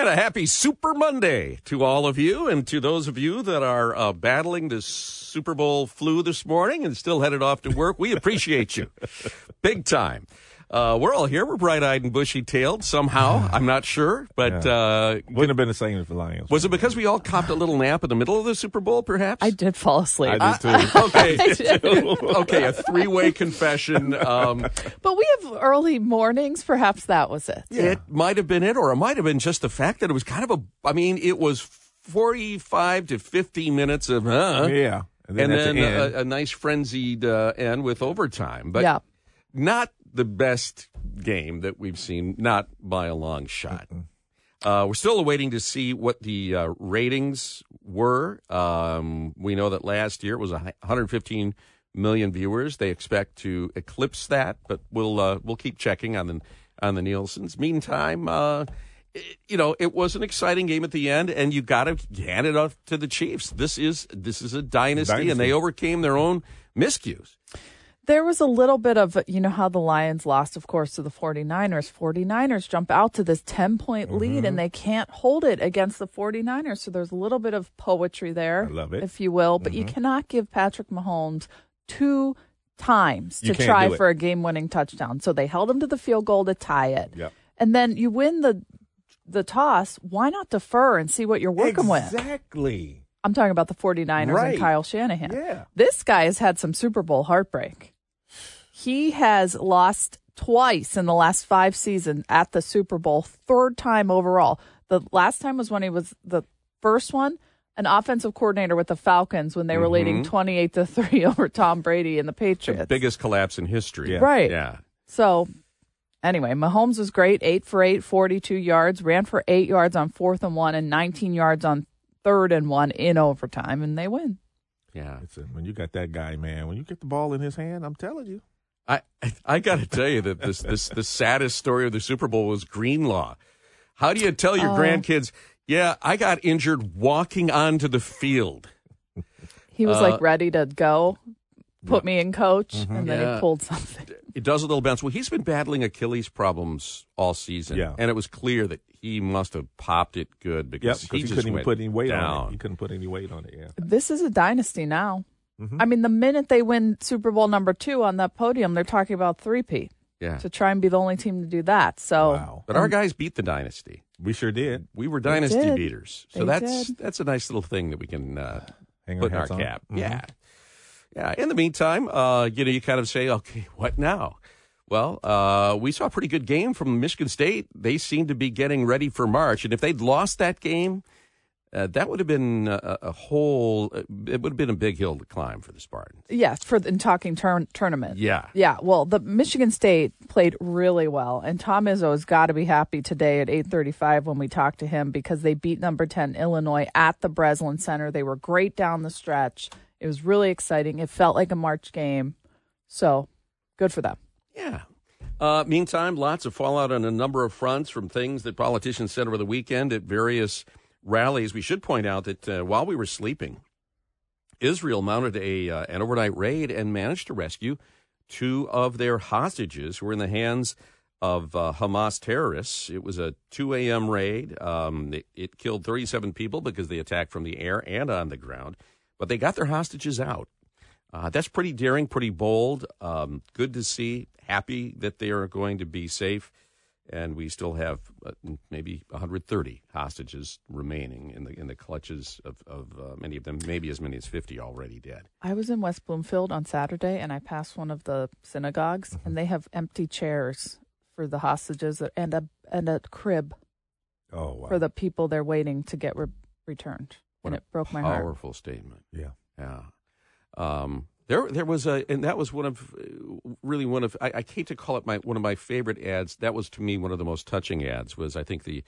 And a happy Super Monday to all of you and to those of you that are battling this Super Bowl flu this morning and still headed off to work. We appreciate you big time. We're all here. We're bright-eyed and bushy-tailed somehow. I'm not sure, but... Yeah. Wouldn't have been the same if the Lions... Was it because we all copped a little nap in the middle of the Super Bowl, perhaps? I did fall asleep. I did, too. Okay. I did. Okay, a three-way confession. But we have early mornings. Perhaps that was it. Yeah. It might have been it, or it might have been just the fact that it was kind of a... I mean, it was 45 to 50 minutes of... Yeah. And then a nice frenzied end with overtime. But not... the best game that we've seen, not by a long shot. We're still waiting to see what the ratings were. We know that last year it was 115 million viewers. They expect to eclipse that, but we'll keep checking on the Nielsen's. Meantime, it was an exciting game at the end, and you got to hand it off to the Chiefs. This is a dynasty, and they overcame their own miscues. There was a little bit of, how the Lions lost, of course, to the 49ers. 49ers jump out to this 10-point lead, and they can't hold it against the 49ers. So there's a little bit of poetry there, I love it, if you will. But you cannot give Patrick Mahomes two times to try for a game-winning touchdown. So they held him to the field goal to tie it. Yep. And then you win the toss. Why not defer and see what you're working with? Exactly. I'm talking about the 49ers and Kyle Shanahan. Yeah. This guy has had some Super Bowl heartbreak. He has lost twice in the last 5 seasons at the Super Bowl, third time overall. The last time was when he was the first one, an offensive coordinator with the Falcons when they were leading 28-3 over Tom Brady and the Patriots. The biggest collapse in history. Yeah. Right. Yeah. So, anyway, Mahomes was great, 8-for-8, 42 yards, ran for 8 yards on 4th and 1 and 19 yards on 3rd and 1 in overtime, and they win. Yeah. When you got that guy, man, when you get the ball in his hand, I'm telling you. I got to tell you that this the saddest story of the Super Bowl was Greenlaw. How do you tell your grandkids, I got injured walking onto the field? He was ready to go, put me in coach, and then he pulled something. It does a little bounce. Well, he's been battling Achilles problems all season, and it was clear that he must have popped it good because he just couldn't put any weight on it. He couldn't put any weight on it. Yeah, this is a dynasty now. I mean, the minute they win Super Bowl '2 on that podium, they're talking about 3P. Yeah, to try and be the only team to do that. So, but our guys beat the dynasty. We sure did. We were dynasty beaters. So that's a nice little thing that we can put in our cap. Mm-hmm. Yeah. Yeah, in the meantime, you kind of say, okay, what now? Well, we saw a pretty good game from Michigan State. They seem to be getting ready for March. And if they'd lost that game, that would have been it would have been a big hill to climb for the Spartans. Yeah, tournament. Yeah. Yeah, well, the Michigan State played really well. And Tom Izzo has got to be happy today at 8:35 when we talk to him because they beat number 10 Illinois at the Breslin Center. They were great down the stretch. It was really exciting. It felt like a March game. So, good for them. Yeah. Meantime, lots of fallout on a number of fronts from things that politicians said over the weekend at various rallies. We should point out that while we were sleeping, Israel mounted an overnight raid and managed to rescue 2 of their hostages who were in the hands of Hamas terrorists. It was a 2 a.m. raid. It killed 37 people because they attacked from the air and on the ground. But they got their hostages out. That's pretty daring, pretty bold. Good to see. Happy that they are going to be safe. And we still have maybe 130 hostages remaining in the clutches of many of them, maybe as many as 50 already dead. I was in West Bloomfield on Saturday, and I passed one of the synagogues, and they have empty chairs for the hostages and a crib for the people they're waiting to get returned. What and it broke my heart. Powerful statement. Yeah. Yeah. There was and that was one of I hate to call it one of my favorite ads. That was, to me, one of the most touching ads was, I think, the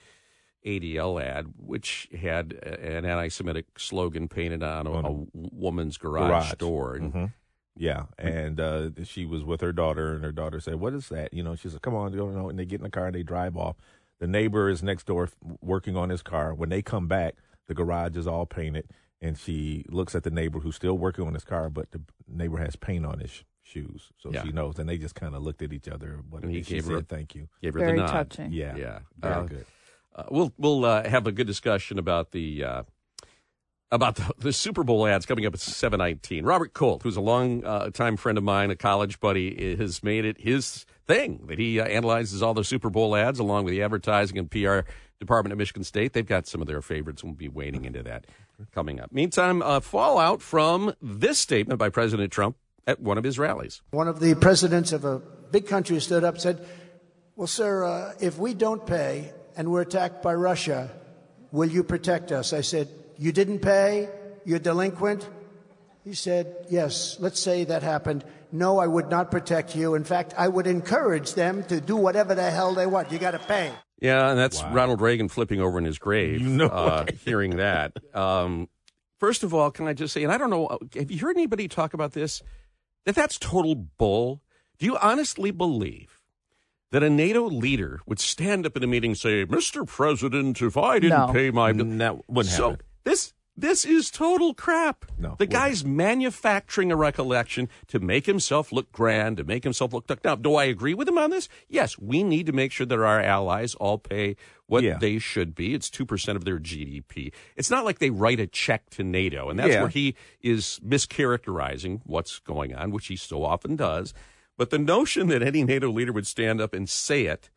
ADL ad, which had an anti-Semitic slogan painted on a woman's garage door. Yeah. And she was with her daughter, and her daughter said, "What is that?" She said, "Come on, go." And they get in the car and they drive off. The neighbor is next door working on his car. When they come back, the garage is all painted, and she looks at the neighbor who's still working on his car, but the neighbor has paint on his shoes, so she knows. And they just kind of looked at each other. And she said, "Thank you." Gave her the nod. Touching. Yeah, very good. We'll have a good discussion about the Super Bowl ads coming up at 7:19. Robert Colt, who's a long-time friend of mine, a college buddy, has made it his thing that he analyzes all the Super Bowl ads along with the advertising and PR department at Michigan State. They've got some of their favorites, and we'll be wading into that coming up. Meantime, fallout from this statement by President Trump at one of his rallies. One of the presidents of a big country stood up and said, well, sir, if we don't pay and we're attacked by Russia, will you protect us? I said, you didn't pay? You're delinquent? He said, yes, let's say that happened. No, I would not protect you. In fact, I would encourage them to do whatever the hell they want. You got to pay. Yeah, and that's Ronald Reagan flipping over in his grave, hearing that. First of all, can I just say, and I don't know, have you heard anybody talk about this? That's total bull. Do you honestly believe that a NATO leader would stand up in a meeting and say, Mr. President, if I didn't pay my bill? That wouldn't happen. So this is total crap. No, the guy's manufacturing a recollection to make himself look grand, to make himself look tucked up. Do I agree with him on this? Yes, we need to make sure that our allies all pay what they should be. It's 2% of their GDP. It's not like they write a check to NATO, and that's where he is mischaracterizing what's going on, which he so often does. But the notion that any NATO leader would stand up and say it,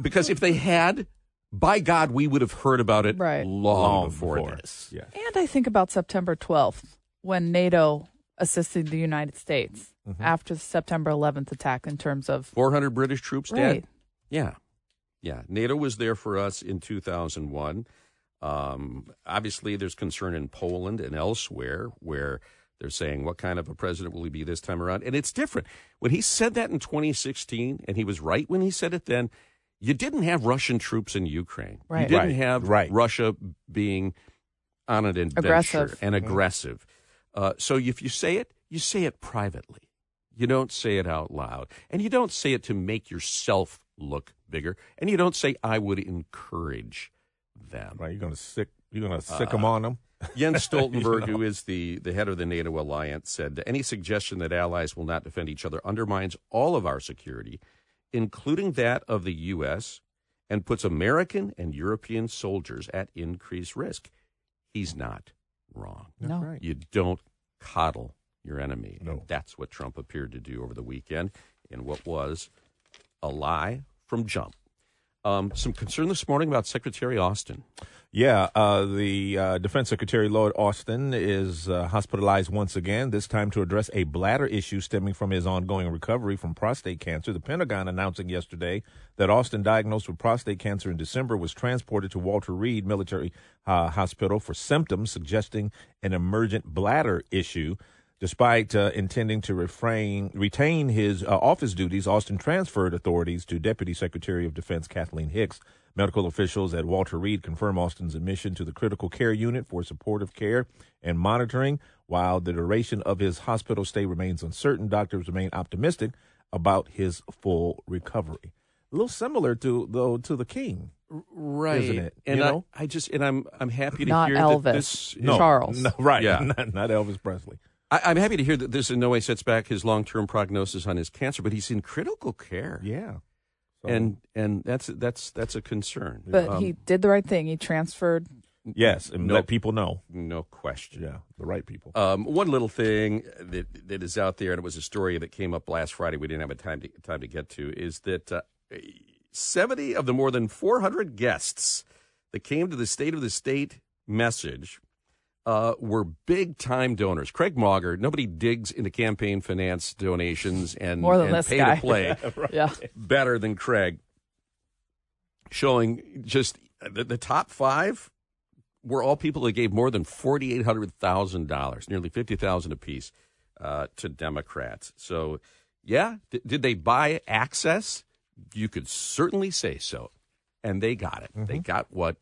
because if they had, by God, we would have heard about it long before this. Yeah. And I think about September 12th, when NATO assisted the United States after the September 11th attack in terms of 400 British troops dead. Yeah. Yeah. NATO was there for us in 2001. Obviously, there's concern in Poland and elsewhere where they're saying, what kind of a president will he be this time around? And it's different. When he said that in 2016, and he was right when he said it then, you didn't have Russian troops in Ukraine. Right. You didn't have Russia being on an adventure and aggressive. So if you say it privately. You don't say it out loud. And you don't say it to make yourself look bigger. And you don't say, I would encourage them. Right, you're going to sick them on them. Jens Stoltenberg, who is the head of the NATO alliance, said, any suggestion that allies will not defend each other undermines all of our security, including that of the U.S., and puts American and European soldiers at increased risk. He's not wrong. No. You don't coddle your enemy. No. And that's what Trump appeared to do over the weekend in what was a lie from jump. Some concern this morning about Secretary Austin. Yeah, the Defense Secretary Lloyd Austin is hospitalized once again, this time to address a bladder issue stemming from his ongoing recovery from prostate cancer. The Pentagon announcing yesterday that Austin, diagnosed with prostate cancer in December, was transported to Walter Reed Military Hospital for symptoms suggesting an emergent bladder issue. Despite intending to retain his office duties, Austin transferred authorities to Deputy Secretary of Defense Kathleen Hicks. Medical officials at Walter Reed confirm Austin's admission to the critical care unit for supportive care and monitoring. While the duration of his hospital stay remains uncertain, doctors remain optimistic about his full recovery. A little similar to the king. Right, isn't it? And I'm happy to hear Elvis, that this Charles. No, right, yeah. not Elvis Presley. I'm happy to hear that this in no way sets back his long-term prognosis on his cancer, but he's in critical care. Yeah, so. and that's a concern. But he did the right thing. He transferred. Yes, and let people know. No question. Yeah, the right people. One little thing that is out there, and it was a story that came up last Friday. We didn't have a time to get to. Is that 70 of the more than 400 guests that came to the State of the State message were big-time donors. Craig Mauger, nobody digs into campaign finance donations and pay-to-play better than Craig, showing just the top five were all people that gave more than $4,800,000, nearly $50,000 apiece, to Democrats. So, did they buy access? You could certainly say so, and they got it. Mm-hmm. They got what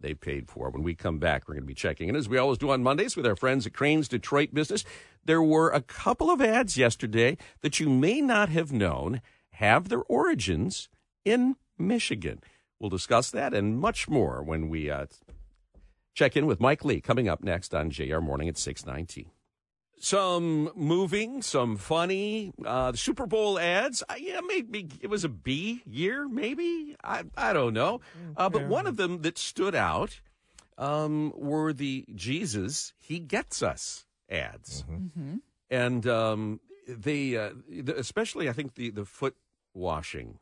they paid for. When we come back, we're going to be checking in, as we always do on Mondays, with our friends at Crane's Detroit Business. There were a couple of ads yesterday that you may not have known have their origins in Michigan. We'll discuss that and much more when we check in with Mike Lee, coming up next on JR Morning at 6:19. Some moving, some funny. The Super Bowl ads. Maybe it was a B year, maybe. I don't know. But one of them that stood out were the Jesus, He Gets Us ads. Mm-hmm. And they, especially, I think, the foot washing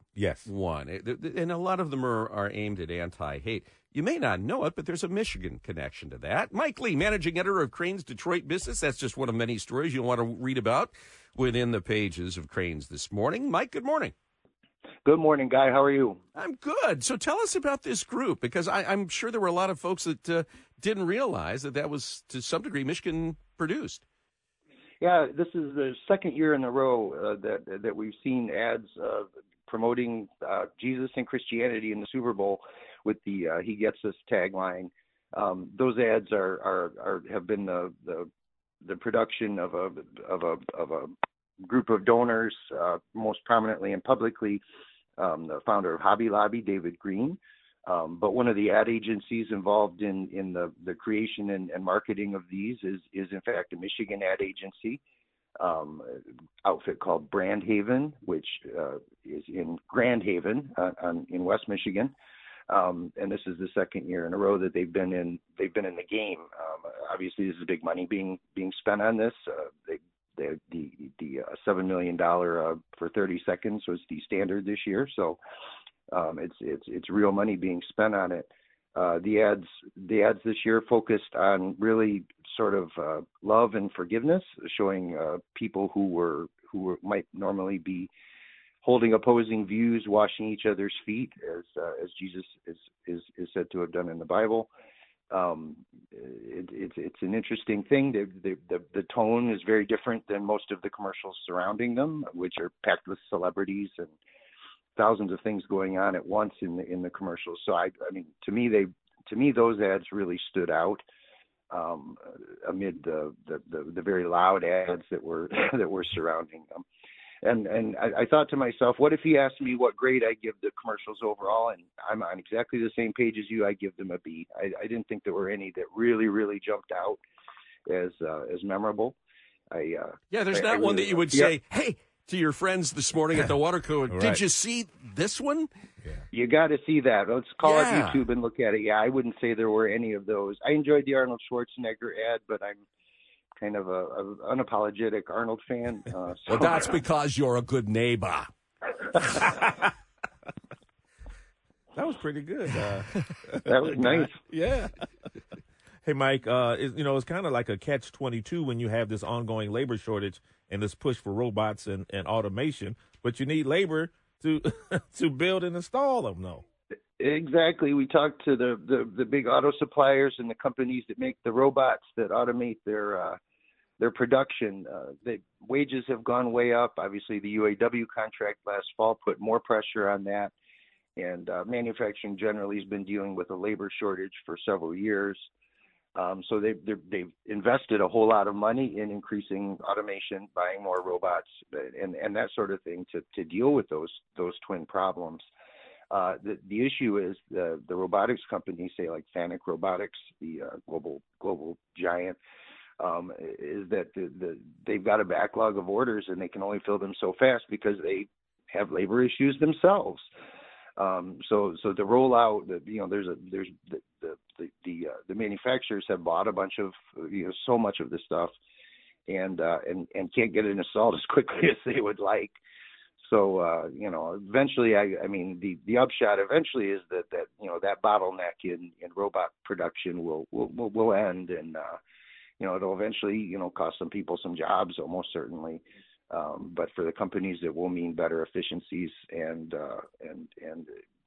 one. And a lot of them are aimed at anti-hate. You may not know it, but there's a Michigan connection to that. Mike Lee, managing editor of Crane's Detroit Business. That's just one of many stories you'll want to read about within the pages of Crane's this morning. Mike, good morning. Good morning, Guy. How are you? I'm good. So tell us about this group, because I'm sure there were a lot of folks that didn't realize that was, to some degree, Michigan produced. Yeah, this is the second year in a row that we've seen ads promoting Jesus and Christianity in the Super Bowl, with the He Gets Us tagline. Those ads have been the production of a group of donors, most prominently and publicly, the founder of Hobby Lobby, David Green, but one of the ad agencies involved in the creation and marketing of these is in fact a Michigan ad agency, outfit called Brand Haven, which is in Grand Haven in West Michigan. And this is the second year in a row that they've been in the game. Obviously, this is big money being spent on this. The $7 million for 30 seconds was the standard this year, so it's real money being spent on it. The ads this year focused on really sort of love and forgiveness, showing people who might normally be holding opposing views, washing each other's feet, as Jesus is said to have done in the Bible. It's an interesting thing. The tone is very different than most of the commercials surrounding them, which are packed with celebrities and thousands of things going on at once in the commercials. So I mean, to me those ads really stood out amid the very loud ads that were surrounding them. And I thought to myself, what if he asked me what grade I give the commercials overall? And I'm on exactly the same page as you. I give them a B. I didn't think there were any that really, really jumped out as memorable. There's not one that you would say, hey, to your friends this morning at the water cooler, right, did you see this one? Yeah. You got to see that. Let's call up YouTube and look at it. Yeah, I wouldn't say there were any of those. I enjoyed the Arnold Schwarzenegger ad, but I'm kind of a unapologetic Arnold fan. Well, that's because you're a good neighbor. That was pretty good. That was nice. Yeah. Hey, Mike, it's kind of like a catch-22 when you have this ongoing labor shortage and this push for robots and automation, but you need labor to build and install them, though. Exactly. We talked to the big auto suppliers and the companies that make the robots that automate their production. The wages have gone way up. Obviously, the UAW contract last fall put more pressure on that. And manufacturing generally has been dealing with a labor shortage for several years. So they've invested a whole lot of money in increasing automation, buying more robots, and that sort of thing to deal with those twin problems. The issue is the robotics companies, say like Fanuc Robotics, the global giant, is that they've got a backlog of orders and they can only fill them so fast because they have labor issues themselves. So the rollout, the manufacturers have bought a bunch of so much of this stuff, and can't get it installed as quickly as they would like. So, eventually, I mean, the upshot eventually is that bottleneck in robot production will end. And, it'll eventually, cost some people some jobs, almost certainly. But for the companies, it will mean better efficiencies and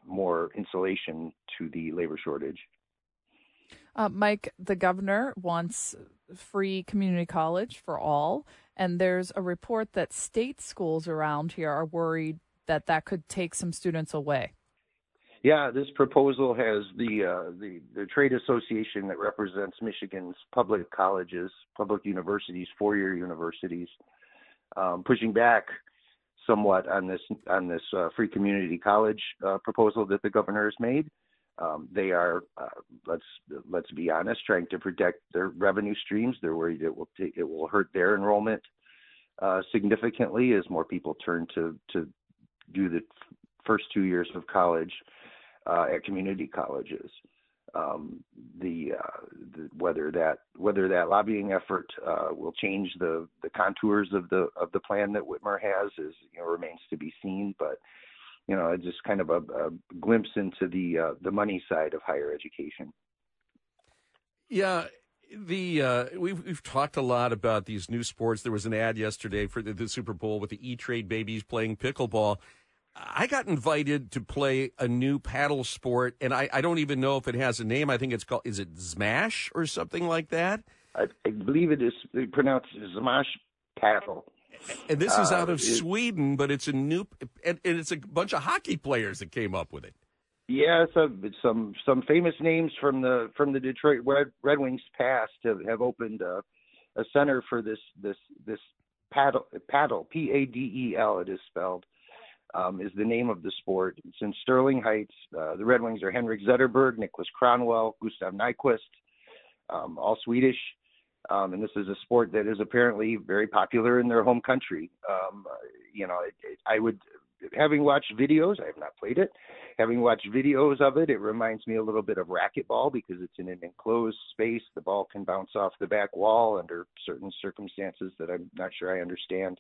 more insulation to the labor shortage. Mike, the governor wants free community college for all. And there's a report that state schools around here are worried that could take some students away. Yeah, this proposal has the trade association that represents Michigan's public colleges, public universities, four-year universities, pushing back somewhat on this free community college proposal that the governor has made. They are, let's be honest, trying to protect their revenue streams. They're worried it will hurt their enrollment significantly as more people turn to do the first 2 years of college at community colleges. Whether that lobbying effort will change the contours of the plan that Whitmer has is, remains to be seen. But just kind of a glimpse into the money side of higher education. Yeah, we've talked a lot about these new sports. There was an ad yesterday for the Super Bowl with the E-Trade babies playing pickleball. I got invited to play a new paddle sport, and I don't even know if it has a name. I think it's called, is it Zmash or something like that? I believe it is pronounced Zmash paddle. And this is out of Sweden, but it's a new, and it's a bunch of hockey players that came up with it. Yeah, so some famous names from the Detroit Red Wings past have opened a center for this paddle P-A-D-E-L it is spelled. Is the name of the sport. It's in Sterling Heights. The Red Wings are Henrik Zetterberg, Niklas Kronwall, Gustav Nyquist, all Swedish. And this is a sport that is apparently very popular in their home country. I would, having watched videos, I have not played it. Having watched videos of it, it reminds me a little bit of racquetball because it's in an enclosed space. The ball can bounce off the back wall under certain circumstances that I'm not sure I understand.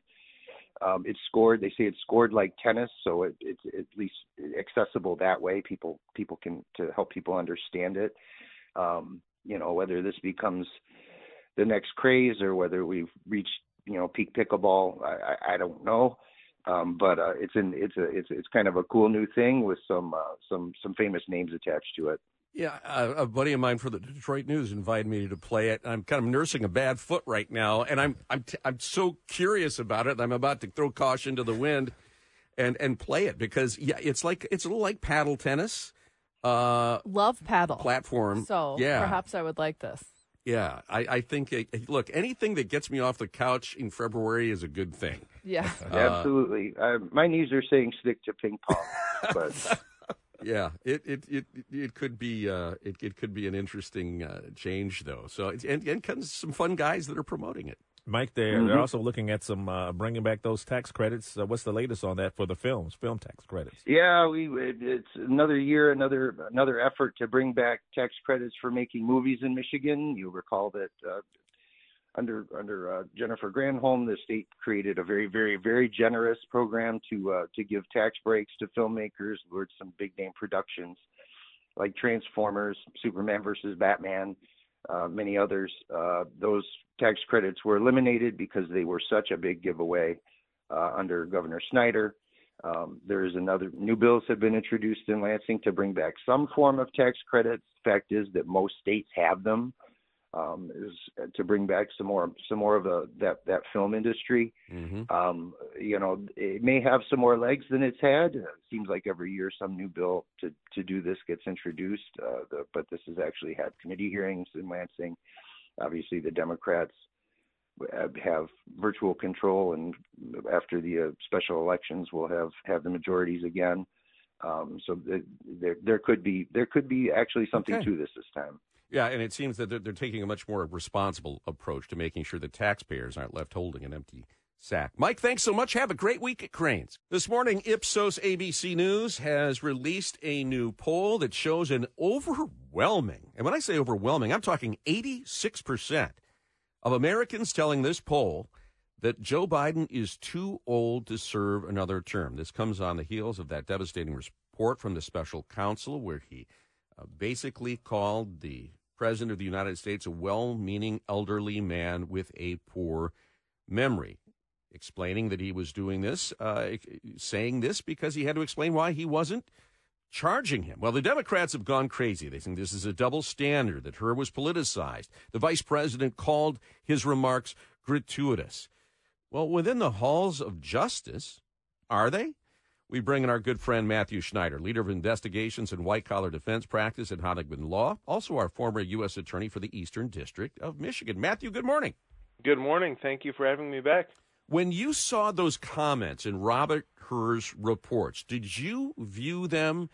They say it's scored like tennis, so it's at least accessible that way. People can, to help people understand it. Whether this becomes the next craze or whether we've reached, peak pickleball, I don't know. But it's kind of a cool new thing with some famous names attached to it. Yeah, a buddy of mine for the Detroit News invited me to play it. I'm kind of nursing a bad foot right now, and I'm so curious about it. I'm about to throw caution to the wind, and play it because it's a little like paddle tennis. Love paddle platform. So yeah, perhaps I would like this. Yeah, I think. Look, anything that gets me off the couch in February is a good thing. Yeah, absolutely. My knees are saying stick to ping pong, but. Yeah, it could be an interesting change though. So and comes some fun guys that are promoting it. Mike, they're also looking at some bringing back those tax credits. What's the latest on that for the film tax credits? Yeah, it's another year, another effort to bring back tax credits for making movies in Michigan. You recall that under Jennifer Granholm, the state created a very, very, very generous program to give tax breaks to filmmakers, lured some big name productions like Transformers, Superman versus Batman, many others. Those tax credits were eliminated because they were such a big giveaway under Governor Schneider. There is another new bills have been introduced in Lansing to bring back some form of tax credits. The fact is that most states have them. Is to bring back some more of that film industry. Mm-hmm. It may have some more legs than it's had. It seems like every year some new bill to do this gets introduced. But this has actually had committee hearings in Lansing. Obviously, the Democrats have virtual control, and after the special elections, we'll have the majorities again. So there could be actually something to this time. Yeah, and it seems that they're taking a much more responsible approach to making sure that taxpayers aren't left holding an empty sack. Mike, thanks so much. Have a great week at Cranes. This morning, Ipsos ABC News has released a new poll that shows an overwhelming, and when I say overwhelming, I'm talking 86% of Americans telling this poll that Joe Biden is too old to serve another term. This comes on the heels of that devastating report from the special counsel where he basically called the President of the United States a well-meaning elderly man with a poor memory, explaining that he was doing this, saying this because he had to explain why he wasn't charging him. Well, the Democrats have gone crazy. They think this is a double standard, that Hur was politicized. The vice president called his remarks gratuitous. Well, within the halls of justice, are they? We bring in our good friend Matthew Schneider, leader of investigations and white-collar defense practice at Honigman Law, also our former U.S. attorney for the Eastern District of Michigan. Matthew, good morning. Good morning. Thank you for having me back. When you saw those comments in Robert Hur's reports, did you view them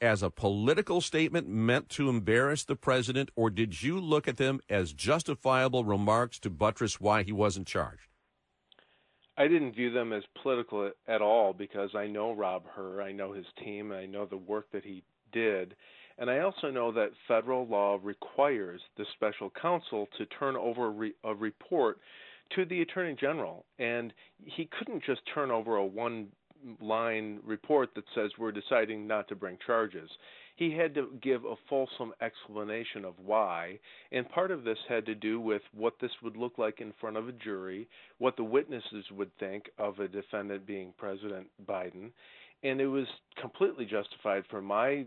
as a political statement meant to embarrass the president, or did you look at them as justifiable remarks to buttress why he wasn't charged? I didn't view them as political at all because I know Rob Hur, I know his team, I know the work that he did. And I also know that federal law requires the special counsel to turn over a report to the attorney general. And he couldn't just turn over a one-line report that says we're deciding not to bring charges. He had to give a fulsome explanation of why, and part of this had to do with what this would look like in front of a jury, what the witnesses would think of a defendant being President Biden, and it was completely justified from my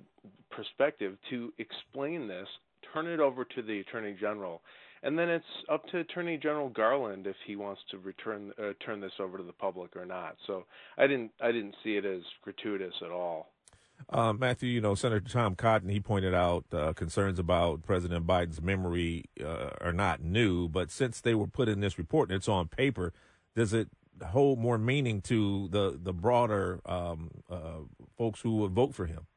perspective to explain this, turn it over to the Attorney General, and then it's up to Attorney General Garland if he wants to turn this over to the public or not. So I didn't see it as gratuitous at all. Matthew, Senator Tom Cotton, he pointed out concerns about President Biden's memory are not new, but since they were put in this report and it's on paper, does it hold more meaning to the broader folks who would vote for him?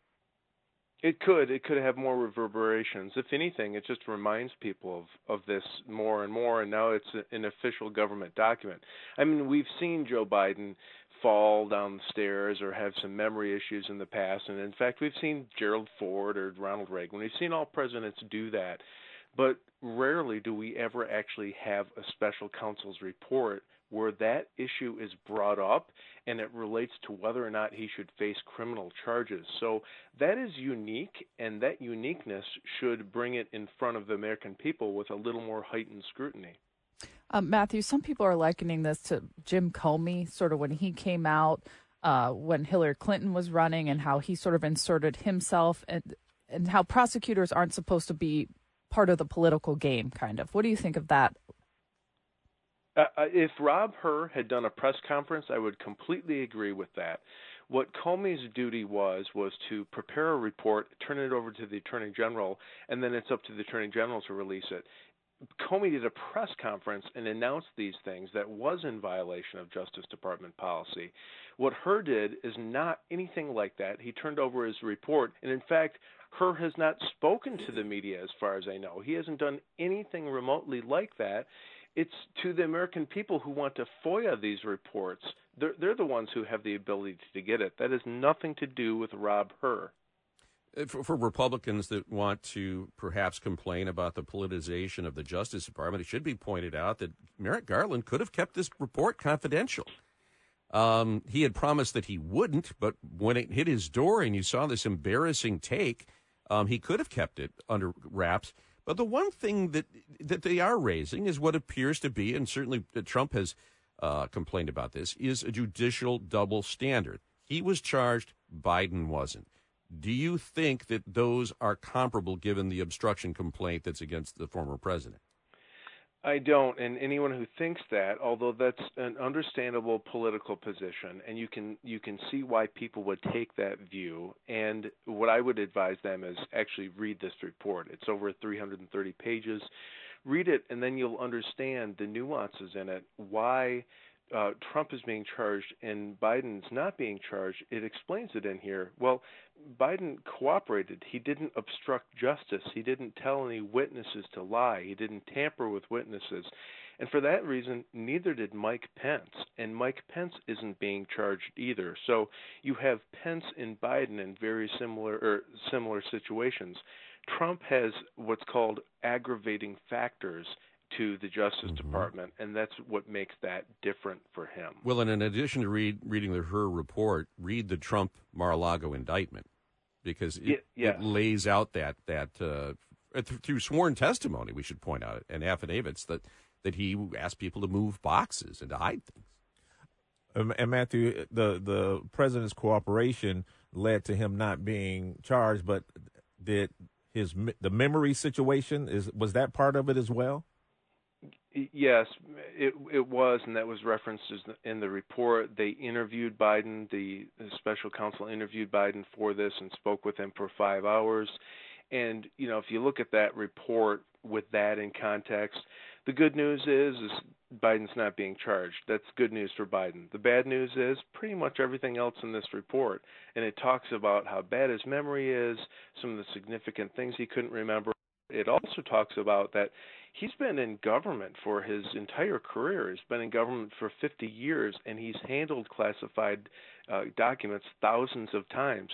It could have more reverberations. If anything, it just reminds people of this more, and now it's an official government document. I mean, we've seen Joe Biden fall down the stairs or have some memory issues in the past, and in fact, we've seen Gerald Ford or Ronald Reagan. We've seen all presidents do that, but rarely do we ever actually have a special counsel's report where that issue is brought up and it relates to whether or not he should face criminal charges. So that is unique, and that uniqueness should bring it in front of the American people with a little more heightened scrutiny. Matthew, some people are likening this to Jim Comey, sort of when he came out when Hillary Clinton was running, and how he sort of inserted himself, and how prosecutors aren't supposed to be part of the political game, kind of. What do you think of that? If Rob Hur had done a press conference, I would completely agree with that. What Comey's duty was to prepare a report, turn it over to the Attorney General, and then it's up to the Attorney General to release it. Comey did a press conference and announced these things that was in violation of Justice Department policy. What Hur did is not anything like that. He turned over his report, and in fact, Hur has not spoken to the media as far as I know. He hasn't done anything remotely like that. It's to the American people who want to FOIA these reports. They're the ones who have the ability to get it. That has nothing to do with Rob Hur. For Republicans that want to perhaps complain about the politicization of the Justice Department, it should be pointed out that Merrick Garland could have kept this report confidential. He had promised that he wouldn't, but when it hit his door and you saw this embarrassing take, he could have kept it under wraps. But the one thing that they are raising is what appears to be, and certainly Trump has complained about this, is a judicial double standard. He was charged, Biden wasn't. Do you think that those are comparable given the obstruction complaint that's against the former president? I don't, and anyone who thinks that, although that's an understandable political position, and you can see why people would take that view, and what I would advise them is actually read this report. It's over 330 pages. Read it, and then you'll understand the nuances in it, why Trump is being charged and Biden's not being charged. It explains it in here. Well, Biden cooperated. He didn't obstruct justice. He didn't tell any witnesses to lie. He didn't tamper with witnesses. And for that reason, neither did Mike Pence. And Mike Pence isn't being charged either. So you have Pence and Biden in very similar situations. Trump has what's called aggravating factors to the Justice Department, and that's what makes that different for him. Well, and in addition to reading the Hur report, read the Trump Mar-a-Lago indictment, because it lays out that through sworn testimony, we should point out, and affidavits that he asked people to move boxes and to hide things. And Matthew, the president's cooperation led to him not being charged, but did the memory situation, was that part of it as well? Yes, it was, and that was referenced in the report. They interviewed Biden, the special counsel interviewed Biden for this and spoke with him for 5 hours. And, if you look at that report with that in context, the good news is Biden's not being charged. That's good news for Biden. The bad news is pretty much everything else in this report, and it talks about how bad his memory is, some of the significant things he couldn't remember. It also talks about that he's been in government for his entire career. He's been in government for 50 years, and he's handled classified documents thousands of times.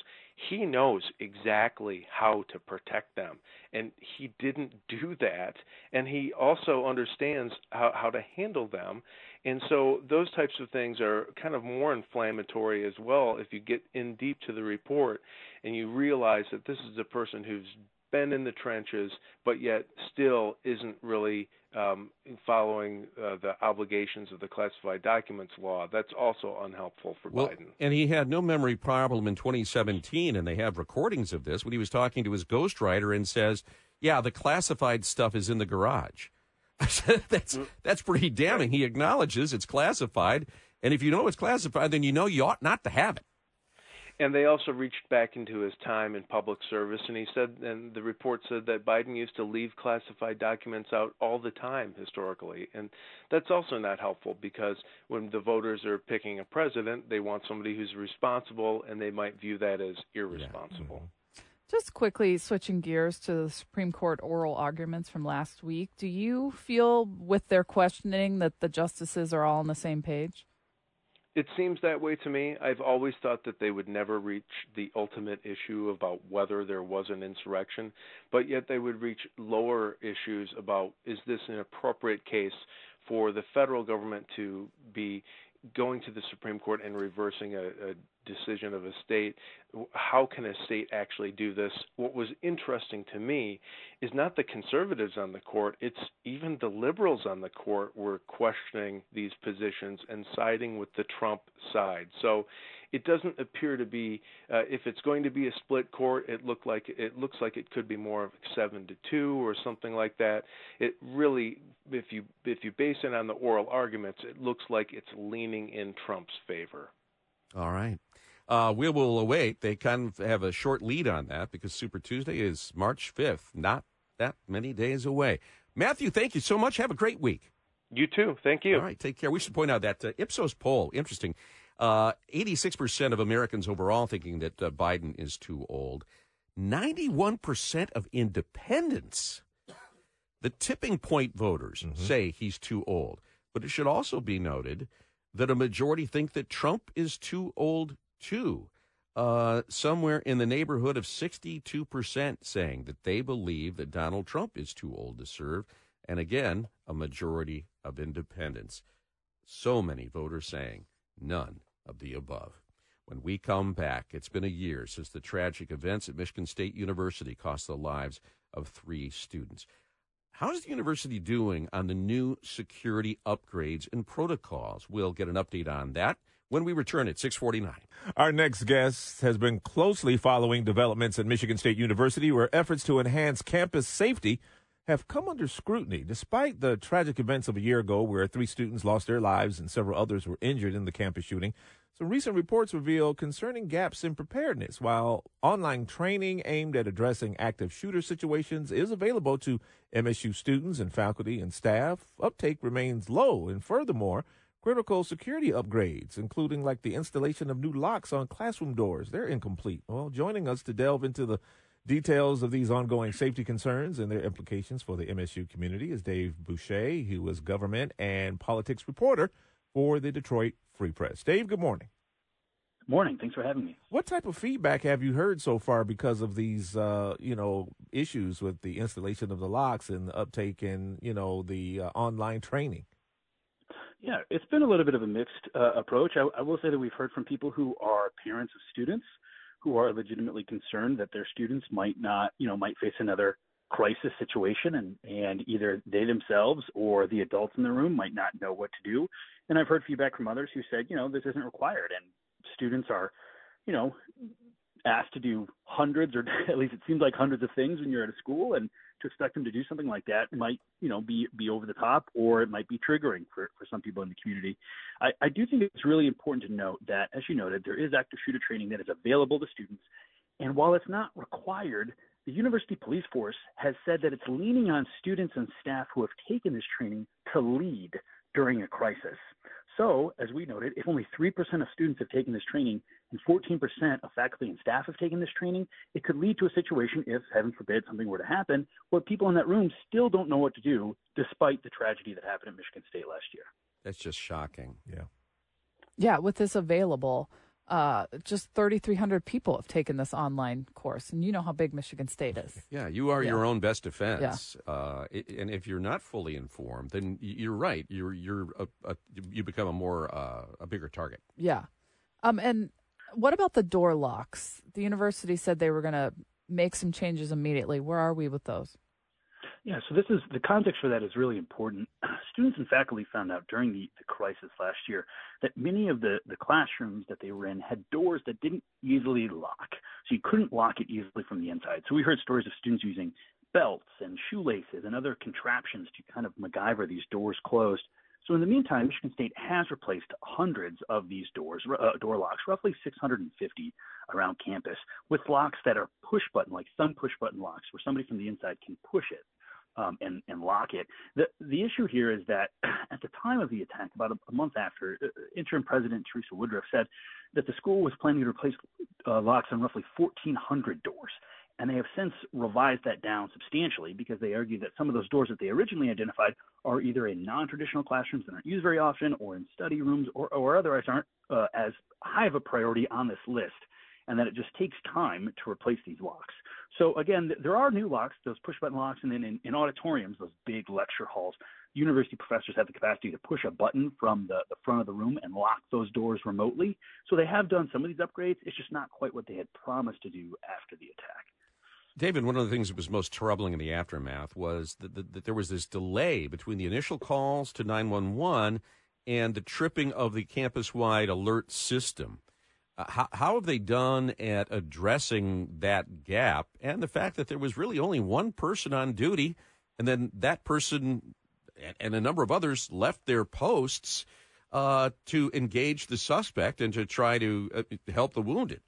He knows exactly how to protect them, and he didn't do that, and he also understands how to handle them. And so those types of things are kind of more inflammatory as well if you get in deep to the report and you realize that this is a person who's been in the trenches, but yet still isn't really following the obligations of the classified documents law. That's also unhelpful for Biden. And he had no memory problem in 2017, and they have recordings of this, when he was talking to his ghostwriter and says, yeah, the classified stuff is in the garage. That's pretty damning. He acknowledges it's classified, and if you know it's classified, then you know you ought not to have it. And they also reached back into his time in public service, and he said, and the report said that Biden used to leave classified documents out all the time historically. And that's also not helpful, because when the voters are picking a president, they want somebody who's responsible, and they might view that as irresponsible. Yeah. Just quickly switching gears to the Supreme Court oral arguments from last week. Do you feel with their questioning that the justices are all on the same page? It seems that way to me. I've always thought that they would never reach the ultimate issue about whether there was an insurrection, but yet they would reach lower issues about, is this an appropriate case for the federal government to be going to the Supreme Court and reversing a decision of a state? How can a state actually do this? What was interesting to me is not the conservatives on the court, it's even the liberals on the court were questioning these positions and siding with the Trump side. So it doesn't appear to be, if it's going to be a split court, it looks like it could be more of 7-2 or something like that. It really, if you base it on the oral arguments, it looks like it's leaning in Trump's favor. All right. We will await. They kind of have a short lead on that because Super Tuesday is March 5th, not that many days away. Matthew, thank you so much. Have a great week. You too. Thank you. All right. Take care. We should point out that Ipsos poll, interesting, 86% of Americans overall thinking that Biden is too old. 91% of independents, the tipping point voters, say he's too old. But it should also be noted that a majority think that Trump is too old, too. Somewhere in the neighborhood of 62% saying that they believe that Donald Trump is too old to serve. And again, a majority of independents. So many voters saying none of the above. When we come back, it's been a year since the tragic events at Michigan State University cost the lives of 3 students. How's the university doing on the new security upgrades and protocols? We'll get an update on that when we return at 6:49. Our next guest has been closely following developments at Michigan State University, where efforts to enhance campus safety have come under scrutiny. Despite the tragic events of a year ago where 3 students lost their lives and several others were injured in the campus shooting, some recent reports reveal concerning gaps in preparedness. While online training aimed at addressing active shooter situations is available to MSU students and faculty and staff, uptake remains low. And furthermore, critical security upgrades, including like the installation of new locks on classroom doors, they're incomplete. Well, joining us to delve into the details of these ongoing safety concerns and their implications for the MSU community is Dave Boucher, who is government and politics reporter for the Detroit Free Press. Dave, good morning. Morning. Thanks for having me. What type of feedback have you heard so far because of these, issues with the installation of the locks and the uptake and, the online training? Yeah, it's been a little bit of a mixed approach. I will say that we've heard from people who are parents of students who are legitimately concerned that their students might not, might face another crisis situation, and either they themselves or the adults in the room might not know what to do. And I've heard feedback from others who said, this isn't required. And students are, asked to do hundreds, or at least it seems like hundreds of things when you're at a school, and to expect them to do something like that might, be over the top, or it might be triggering for some people in the community. I do think it's really important to note that, as you noted, there is active shooter training that is available to students. And while it's not required, the university police force has said that it's leaning on students and staff who have taken this training to lead, during a crisis. So, as we noted, if only 3% of students have taken this training and 14% of faculty and staff have taken this training, it could lead to a situation, if heaven forbid something were to happen, where people in that room still don't know what to do despite the tragedy that happened at Michigan State last year. That's just shocking. Yeah. Yeah, with this available, just 3,300 people have taken this online course, and you know how big Michigan State is. Yeah, you are your own best defense. Yeah. And if you're not fully informed, then you're right. You become a bigger target. Yeah. And what about the door locks? The university said they were going to make some changes immediately. Where are we with those? Yeah, so this is the context for that is really important. Students and faculty found out during the crisis last year that many of the classrooms that they were in had doors that didn't easily lock. So you couldn't lock it easily from the inside. So we heard stories of students using belts and shoelaces and other contraptions to kind of MacGyver these doors closed. So in the meantime, Michigan State has replaced hundreds of these door locks, roughly 650 around campus, with locks that are push button, like thumb push button locks, where somebody from the inside can push it and lock it. The issue here is that at the time of the attack, about a month after, interim President Teresa Woodruff said that the school was planning to replace locks on roughly 1,400 doors. And they have since revised that down substantially because they argue that some of those doors that they originally identified are either in non-traditional classrooms that aren't used very often or in study rooms or otherwise aren't as high of a priority on this list, and that it just takes time to replace these locks. So, again, there are new locks, those push-button locks, and then in auditoriums, those big lecture halls, university professors have the capacity to push a button from the front of the room and lock those doors remotely. So they have done some of these upgrades. It's just not quite what they had promised to do after the attack. David, one of the things that was most troubling in the aftermath was that there was this delay between the initial calls to 911 and the tripping of the campus-wide alert system. How have they done at addressing that gap and the fact that there was really only one person on duty, and then that person and a number of others left their posts to engage the suspect and to try to help the wounded?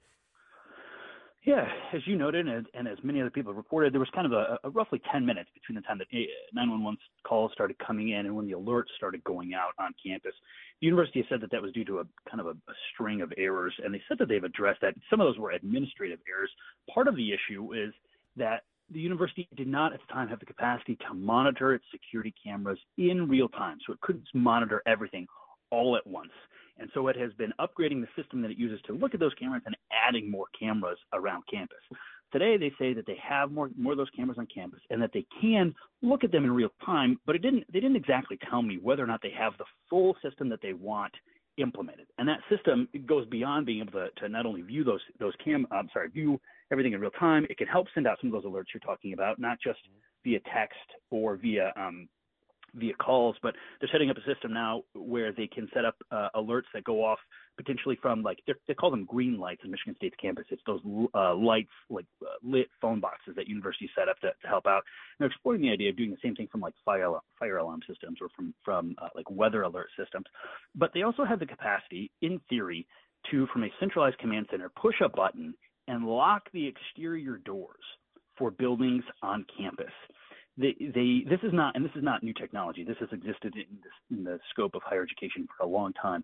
Yeah, as you noted, and as many other people reported, there was kind of a roughly 10 minutes between the time that 911 calls started coming in and when the alerts started going out on campus. The university has said that was due to a kind of a string of errors, and they said that they've addressed that. Some of those were administrative errors. Part of the issue is that the university did not at the time have the capacity to monitor its security cameras in real time, so it couldn't monitor everything all at once. And so it has been upgrading the system that it uses to look at those cameras and adding more cameras around campus. Today, they say that they have more of those cameras on campus and that they can look at them in real time, but they didn't exactly tell me whether or not they have the full system that they want implemented. And that system goes beyond being able to not only view view everything in real time. It can help send out some of those alerts you're talking about, not just via text or via calls, but they're setting up a system now where they can set up alerts that go off potentially from, like, they call them green lights in Michigan State's campus. It's those lights, like lit phone boxes that universities set up to help out. And they're exploring the idea of doing the same thing from, like, fire alarm systems or from like weather alert systems. But they also have the capacity, in theory, to, from a centralized command center, push a button and lock the exterior doors for buildings on campus. This is not new technology. This has existed in the scope of higher education for a long time.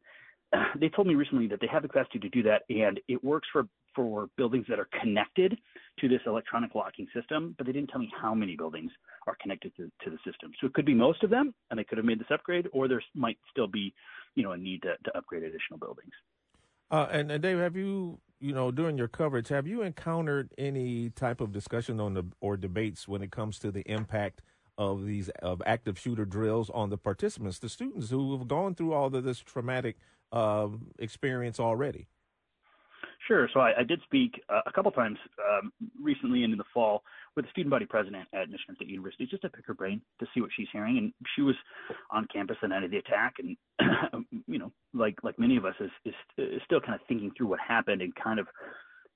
They told me recently that they have the capacity to do that, and it works for buildings that are connected to this electronic locking system, but they didn't tell me how many buildings are connected to the system. So it could be most of them, and they could have made this upgrade, or there might still be, a need to upgrade additional buildings. And Dave, have you... during your coverage, have you encountered any type of discussion or debates when it comes to the impact of these active shooter drills on the participants, the students who have gone through all of this traumatic experience already? Sure. So I did speak a couple times recently into the fall with the student body president at Michigan State University, just to pick her brain to see what she's hearing. And she was on campus the night of the attack, and like many of us, is still kind of thinking through what happened and kind of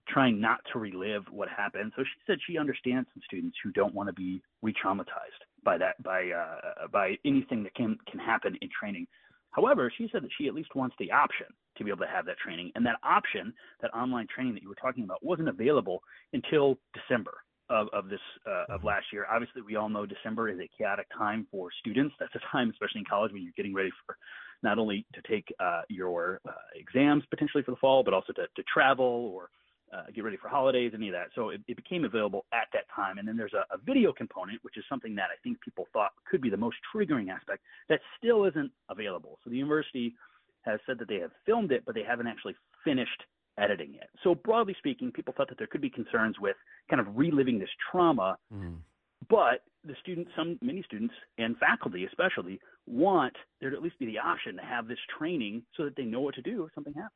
trying not to relive what happened. So she said she understands some students who don't want to be re-traumatized by anything that can happen in training. However, she said that she at least wants the option to be able to have that training, and that option, that online training that you were talking about, wasn't available until December. of last year. Obviously, we all know December is a chaotic time for students. That's a time, especially in college, when you're getting ready for not only to take your exams potentially for the fall, but also to travel or get ready for holidays, any of that. So it became available at that time. And then there's a video component, which is something that I think people thought could be the most triggering aspect that still isn't available. So the university has said that they have filmed it, but they haven't actually finished editing it. So broadly speaking, people thought that there could be concerns with kind of reliving this trauma, but the students, many students and faculty especially, want there to at least be the option to have this training so that they know what to do if something happens.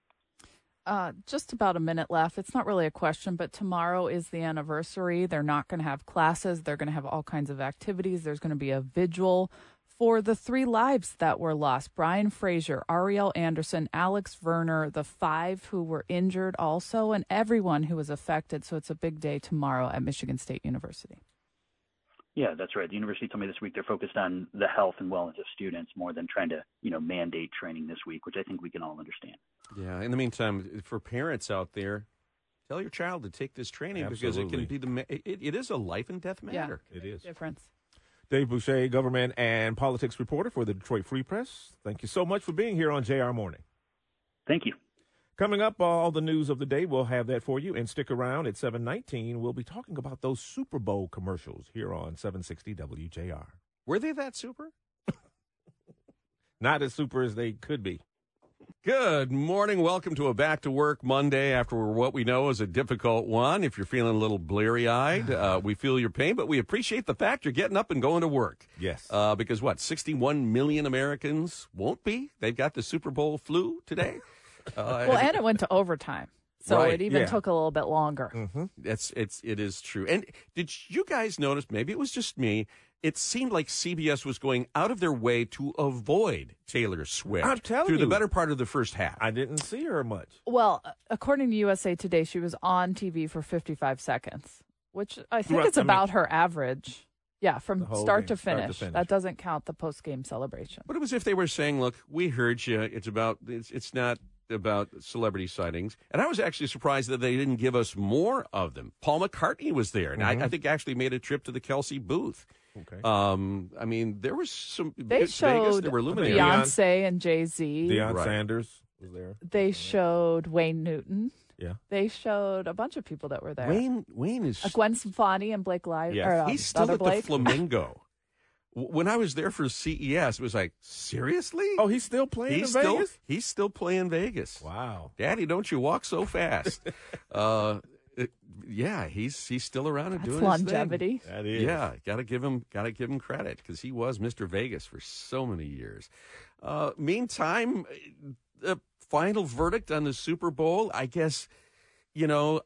Just about a minute left. It's not really a question, but tomorrow is the anniversary. They're not going to have classes. They're going to have all kinds of activities. There's going to be a vigil for the three lives that were lost: Brian Fraser, Ariel Anderson, Alex Verner, the five who were injured also, and everyone who was affected. So it's a big day tomorrow at Michigan State University. Yeah, that's right. The university told me this week they're focused on the health and wellness of students more than trying to, mandate training this week, which I think we can all understand. Yeah. In the meantime, for parents out there, tell your child to take this training. Absolutely. Because it can be it is a life and death matter. Yeah, it is. Difference. Dave Boucher, government and politics reporter for the Detroit Free Press. Thank you so much for being here on JR Morning. Thank you. Coming up, all the news of the day, we'll have that for you. And stick around at 7:19. We'll be talking about those Super Bowl commercials here on 760 WJR. Were they that super? Not as super as they could be. Good morning. Welcome to a back-to-work Monday after what we know is a difficult one. If you're feeling a little bleary-eyed, we feel your pain, but we appreciate the fact you're getting up and going to work. Yes. Because what, 61 million Americans won't be? They've got the Super Bowl flu today. Well, and it went to overtime, so right, it even took a little bit longer. Mm-hmm. It is true. And did you guys notice, maybe it was just me, it seemed like CBS was going out of their way to avoid Taylor Swift through the better part of the first half. I didn't see her much. Well, according to USA Today, she was on TV for 55 seconds, which I think is about her average. Yeah, from start to finish. That doesn't count the post-game celebration. But it was as if they were saying, look, we heard you. It's not about celebrity sightings. And I was actually surprised that they didn't give us more of them. Paul McCartney was there, and I think actually made a trip to the Kelce booth. Okay. I mean, there was some. They showed Vegas, there were luminaries. Beyonce and Jay-Z. Deion Sanders was there. They showed Wayne Newton. Yeah, they showed a bunch of people that were there. Wayne is Gwen Stefani and Blake Lively. Yeah, he's still at the Flamingo. When I was there for CES, it was like, seriously? Oh, he's still playing in Vegas? He's still playing Vegas. Wow, Daddy, don't you walk so fast? Yeah, he's still around and doing longevity. His thing. That is, yeah, gotta give him credit because he was Mr. Vegas for so many years. Meantime, the final verdict on the Super Bowl, I guess,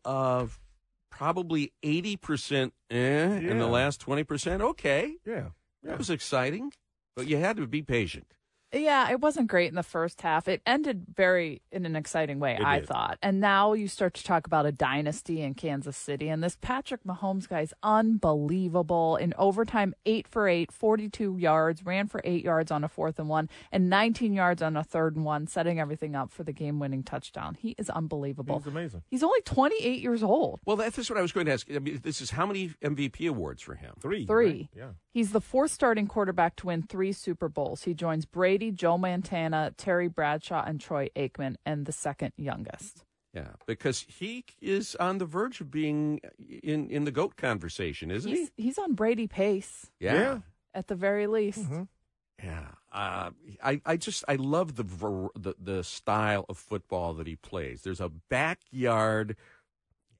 probably 80% and the last 20%. Okay. Yeah. That was exciting, but you had to be patient. Yeah, it wasn't great in the first half. It ended in an exciting way, I thought. And now you start to talk about a dynasty in Kansas City. And this Patrick Mahomes guy is unbelievable. In overtime, 8 for 8, 42 yards, ran for 8 yards on a 4th and 1, and 19 yards on a 3rd and 1, setting everything up for the game-winning touchdown. He is unbelievable. He's amazing. He's only 28 years old. Well, that's what I was going to ask. I mean, this is how many MVP awards for him? 3. Right? Yeah. He's the 4th starting quarterback to win 3 Super Bowls. He joins Brady, Joe Montana, Terry Bradshaw, and Troy Aikman, and the second youngest. Yeah, because he is on the verge of being in the GOAT conversation, isn't he? He's on Brady pace. Yeah. At the very least. Mm-hmm. Yeah. I love the style of football that he plays. There's a backyard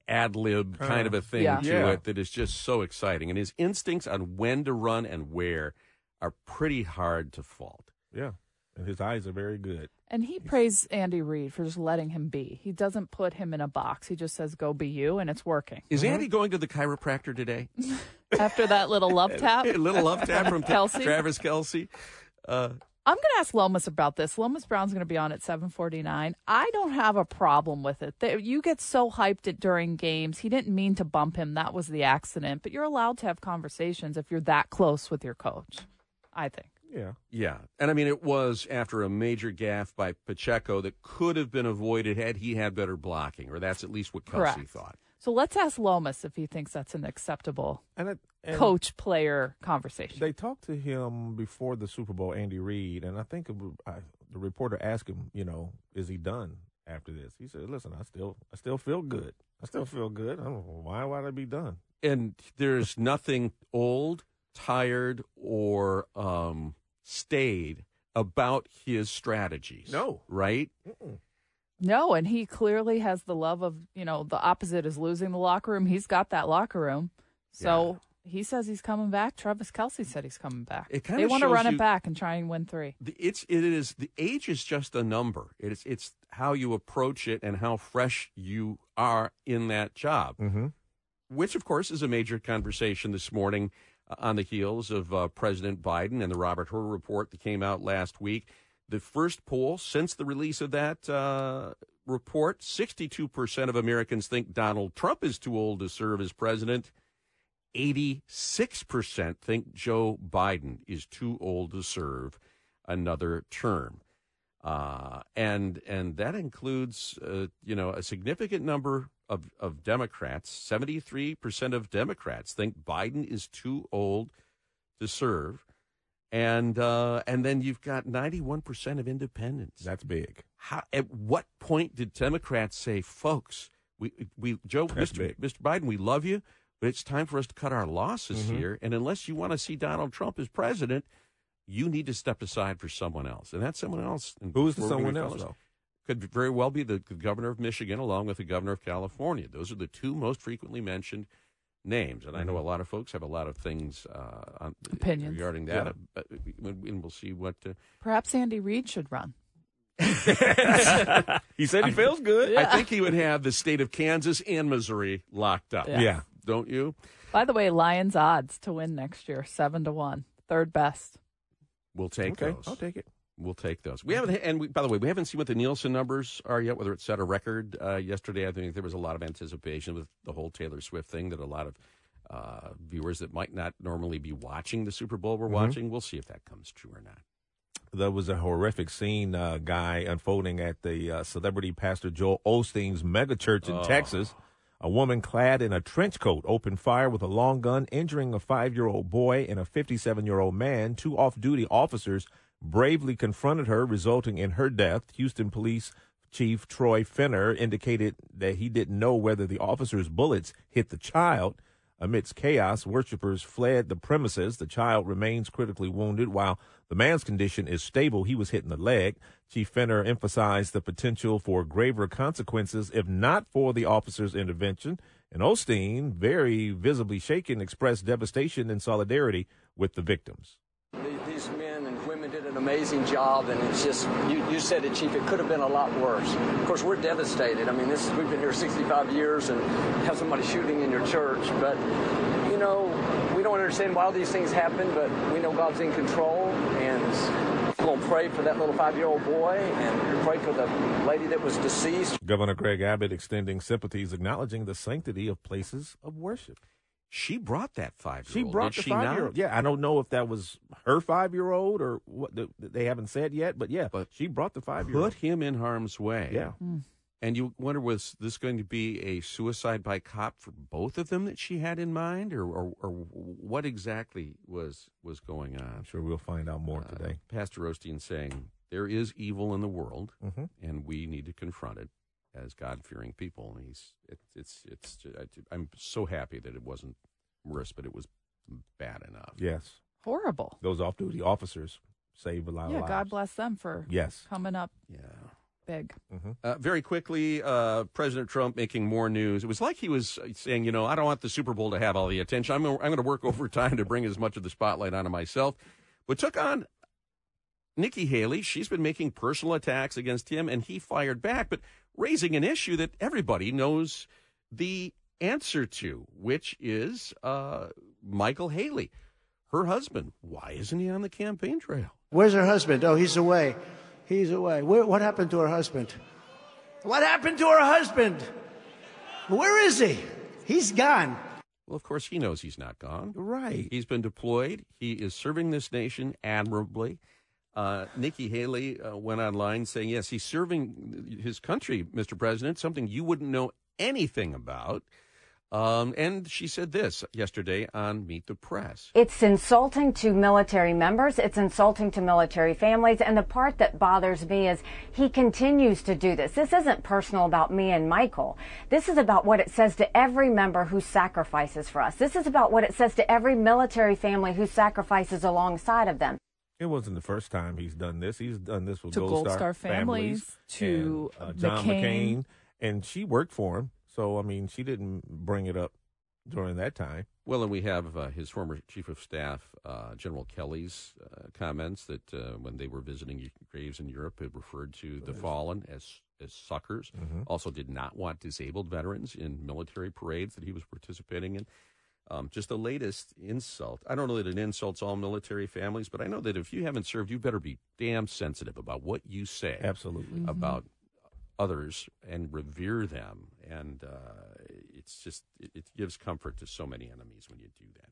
ad-lib kind of a thing it that is just so exciting. And his instincts on when to run and where are pretty hard to fault. Yeah, and his eyes are very good. And he praised Andy Reid for just letting him be. He doesn't put him in a box. He just says, go be you, and it's working. Is Andy going to the chiropractor today? After that little love tap? A little love tap from Kelce? Travis Kelce. I'm going to ask Lomas about this. Lomas Brown's going to be on at 7:49. I don't have a problem with it. You get so hyped during games. He didn't mean to bump him. That was the accident. But you're allowed to have conversations if you're that close with your coach, I think. Yeah. Yeah. And, I mean, it was after a major gaffe by Pacheco that could have been avoided had he had better blocking, or that's at least what Kelce thought. So let's ask Lomas if he thinks that's an acceptable coach-player conversation. They talked to him before the Super Bowl, Andy Reid, and I think the reporter asked him, you know, is he done after this? He said, listen, I still feel good. I still feel good. I don't know, why would I be done? And there's nothing old, tired, or staid about his strategies. No. Right? Mm-mm. No, and he clearly has the love of, you know, the opposite is losing the locker room. He's got that locker room. So he says he's coming back. Travis Kelce said he's coming back. They want to run it back and try and win three. The age is just a number. It's how you approach it and how fresh you are in that job, mm-hmm. which, of course, is a major conversation this morning on the heels of President Biden and the Robert Hur report that came out last week. The first poll since the release of that report, 62% of Americans think Donald Trump is too old to serve as president. 86% think Joe Biden is too old to serve another term. And that includes, a significant number of Democrats. 73% of Democrats think Biden is too old to serve. And then you've got 91% of independents. That's big. At what point did Democrats say, folks, Mr. Biden, we love you, but it's time for us to cut our losses mm-hmm. here. And unless you want to see Donald Trump as president, you need to step aside for someone else. And that someone else. Who's the someone else, though? Could very well be the governor of Michigan along with the governor of California. Those are the two most frequently mentioned names, and I know a lot of folks have a lot of things opinions regarding that, and we'll see what. Perhaps Andy Reid should run. He said he feels good. Yeah. I think he would have the state of Kansas and Missouri locked up. Yeah, don't you? By the way, Lions odds to win next year 7-1, third best. We'll take those. I'll take it. We'll take those. We haven't, and by the way, we haven't seen what the Nielsen numbers are yet. Whether it set a record yesterday, I think there was a lot of anticipation with the whole Taylor Swift thing that a lot of viewers that might not normally be watching the Super Bowl were mm-hmm. watching. We'll see if that comes true or not. There was a horrific scene, guy unfolding at the celebrity pastor Joel Osteen's megachurch in Texas. A woman clad in a trench coat opened fire with a long gun, injuring a 5-year-old boy and a 57-year-old man. Two off-duty officers bravely confronted her, resulting in her death. Houston Police Chief Troy Finner indicated that he didn't know whether the officer's bullets hit the child. Amidst chaos, worshipers fled the premises. The child remains critically wounded. While the man's condition is stable, he was hit in the leg. Chief Finner emphasized the potential for graver consequences if not for the officer's intervention. And Osteen, very visibly shaken, expressed devastation and solidarity with the victims. These men and women did an amazing job, and it's just, you said it, Chief, it could have been a lot worse. Of course, we're devastated. I mean, we've been here 65 years and have somebody shooting in your church, but, you know, we don't understand why these things happen, but we know God's in control, and we're going to pray for that little 5-year-old boy and pray for the lady that was deceased. Governor Greg Abbott extending sympathies, acknowledging the sanctity of places of worship. She brought that 5-year-old. She brought the 5-year-old. Yeah, I don't know if that was her 5-year-old or what. They haven't said yet, but yeah, but she brought the 5-year-old. Put him in harm's way. Yeah. Mm. And you wonder, was this going to be a suicide by cop for both of them that she had in mind, or what exactly was going on? I'm sure we'll find out more today. Pastor Osteen saying there is evil in the world, mm-hmm. and we need to confront it as God-fearing people, and I'm so happy that it wasn't worse, but it was bad enough. Yes, horrible. Those off-duty officers saved a lot of lives. Yeah, God bless them for coming up. Yeah, big. Mm-hmm. Very quickly, President Trump making more news. It was like he was saying, you know, I don't want the Super Bowl to have all the attention. I'm going to work overtime to bring as much of the spotlight onto myself, but took on Nikki Haley. She's been making personal attacks against him, and he fired back, but raising an issue that everybody knows the answer to, which is Michael Haley, her husband. Why isn't he on the campaign trail? Where's her husband? Oh, he's away. He's away. What happened to her husband? What happened to her husband? Where is he? He's gone. Well, of course, he knows he's not gone. Right. He's been deployed. He is serving this nation admirably. Nikki Haley went online saying, yes, he's serving his country, Mr. President, something you wouldn't know anything about. And she said this yesterday on Meet the Press. It's insulting to military members. It's insulting to military families. And the part that bothers me is he continues to do this. This isn't personal about me and Michael. This is about what it says to every member who sacrifices for us. This is about what it says to every military family who sacrifices alongside of them. It wasn't the first time he's done this. He's done this with Gold Star families, and, John McCain. And she worked for him. So, I mean, she didn't bring it up during that time. Well, and we have his former chief of staff, General Kelly's comments that when they were visiting graves in Europe, it referred to the fallen as suckers. Mm-hmm. Also did not want disabled veterans in military parades that he was participating in. Just the latest insult. I don't know that it insults all military families, but I know that if you haven't served, you better be damn sensitive about what you say. Absolutely. Mm-hmm. About others and revere them. And it's just, it gives comfort to so many enemies when you do that.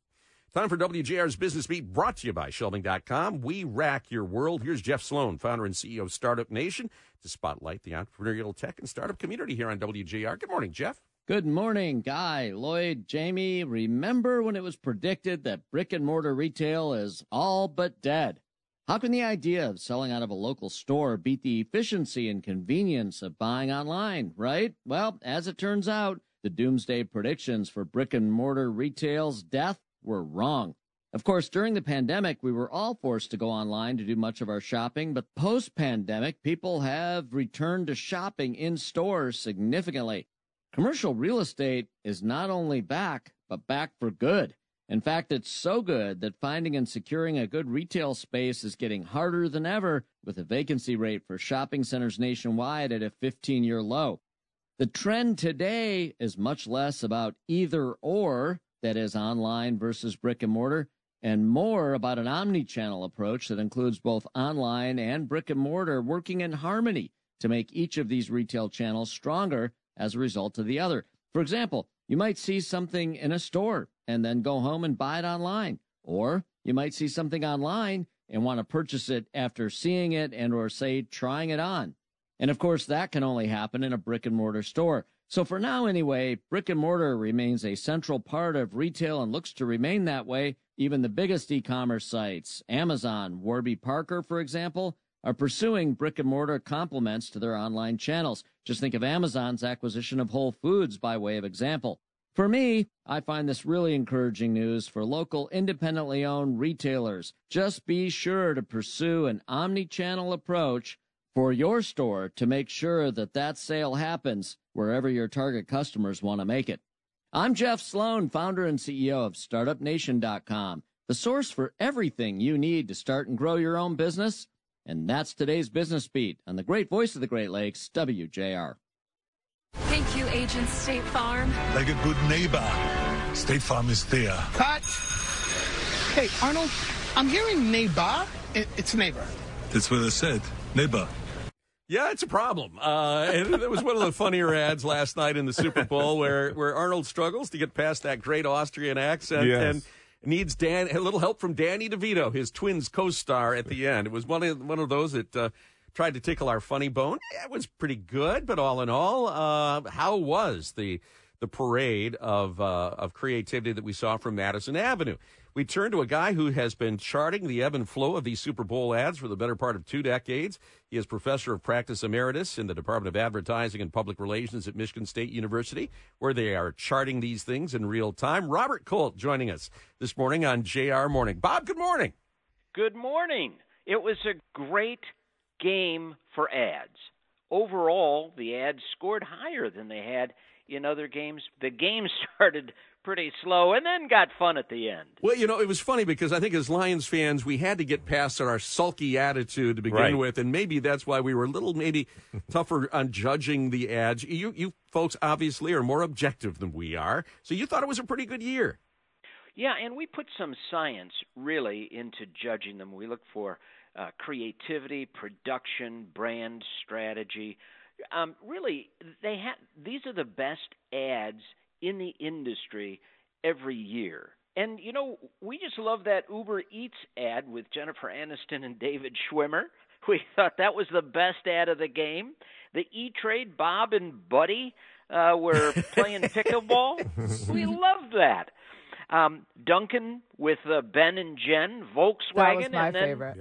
Time for WJR's Business Beat, brought to you by Shelving.com. We rack your world. Here's Jeff Sloan, founder and CEO of Startup Nation, to spotlight the entrepreneurial tech and startup community here on WJR. Good morning, Jeff. Good morning, Guy, Lloyd, Jamie. Remember when it was predicted that brick and mortar retail is all but dead? How can the idea of selling out of a local store beat the efficiency and convenience of buying online, right? Well, as it turns out, the doomsday predictions for brick and mortar retail's death were wrong. Of course, during the pandemic, we were all forced to go online to do much of our shopping, but post-pandemic, people have returned to shopping in stores significantly. Commercial real estate is not only back, but back for good. In fact, it's so good that finding and securing a good retail space is getting harder than ever, with a vacancy rate for shopping centers nationwide at a 15-year low. The trend today is much less about either or, that is online versus brick and mortar, and more about an omni-channel approach that includes both online and brick and mortar working in harmony to make each of these retail channels stronger as a result of the other. For example, you might see something in a store and then go home and buy it online. Or you might see something online and want to purchase it after seeing it and or, say, trying it on. And, of course, that can only happen in a brick-and-mortar store. So for now, anyway, brick-and-mortar remains a central part of retail and looks to remain that way. Even the biggest e-commerce sites, Amazon, Warby Parker, for example, are pursuing brick-and-mortar complements to their online channels. Just think of Amazon's acquisition of Whole Foods by way of example. For me, I find this really encouraging news for local independently owned retailers. Just be sure to pursue an omni-channel approach for your store to make sure that that sale happens wherever your target customers want to make it. I'm Jeff Sloan, founder and CEO of StartupNation.com, the source for everything you need to start and grow your own business. And that's today's Business Beat on the great voice of the Great Lakes, WJR. Thank you, Agent State Farm. Like a good neighbor, State Farm is there. Cut! Hey, Arnold, I'm hearing neighbor. It's neighbor. That's what I said, neighbor. Yeah, it's a problem. And it was one of the funnier ads last night in the Super Bowl where Arnold struggles to get past that great Austrian accent. Yes. And needs a little help from Danny DeVito, his Twins co-star, at the end. It was one of those that... tried to tickle our funny bone. It was pretty good, but all in all, how was the parade of creativity that we saw from Madison Avenue? We turn to a guy who has been charting the ebb and flow of these Super Bowl ads for the better part of 2 decades. He is professor of practice emeritus in the Department of Advertising and Public Relations at Michigan State University, where they are charting these things in real time. Robert Colt joining us this morning on JR Morning. Bob, good morning. Good morning. It was a great game for ads. Overall, the ads scored higher than they had in other games. The game started pretty slow and then got fun at the end. Well, you know, it was funny because I think as Lions fans, we had to get past our sulky attitude to begin with, and maybe that's why we were a little tougher on judging the ads. You folks obviously are more objective than we are, so you thought it was a pretty good year. Yeah, and we put some science, really, into judging them. We look for creativity, production, brand strategy. Really, these are the best ads in the industry every year. And, you know, we just love that Uber Eats ad with Jennifer Aniston and David Schwimmer. We thought that was the best ad of the game. The E-Trade, Bob and Buddy were playing pickleball. We loved that. Duncan with Ben and Jen, Volkswagen. That was my favorite.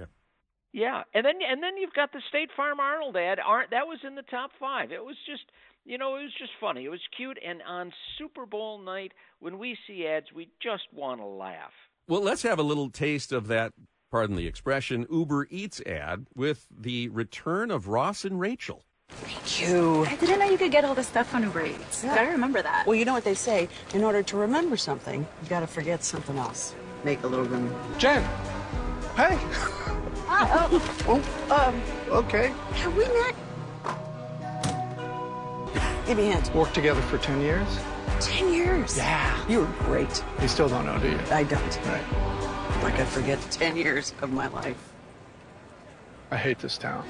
Yeah, and then you've got the State Farm Arnold ad. That was in the top five. It was just, it was just funny. It was cute, and on Super Bowl night, when we see ads, we just want to laugh. Well, let's have a little taste of that, pardon the expression, Uber Eats ad with the return of Ross and Rachel. Thank you. I didn't know you could get all this stuff on Uber Eats. Yeah. Gotta remember that. Well, you know what they say, in order to remember something, you gotta forget something else. Make a little room. Jen! Hey! Okay. Have we met? Give me a hand. Worked together for 10 years? 10 years? Yeah. You were great. You still don't know, do you? I don't. Right. Like I forget 10 years of my life. I hate this town.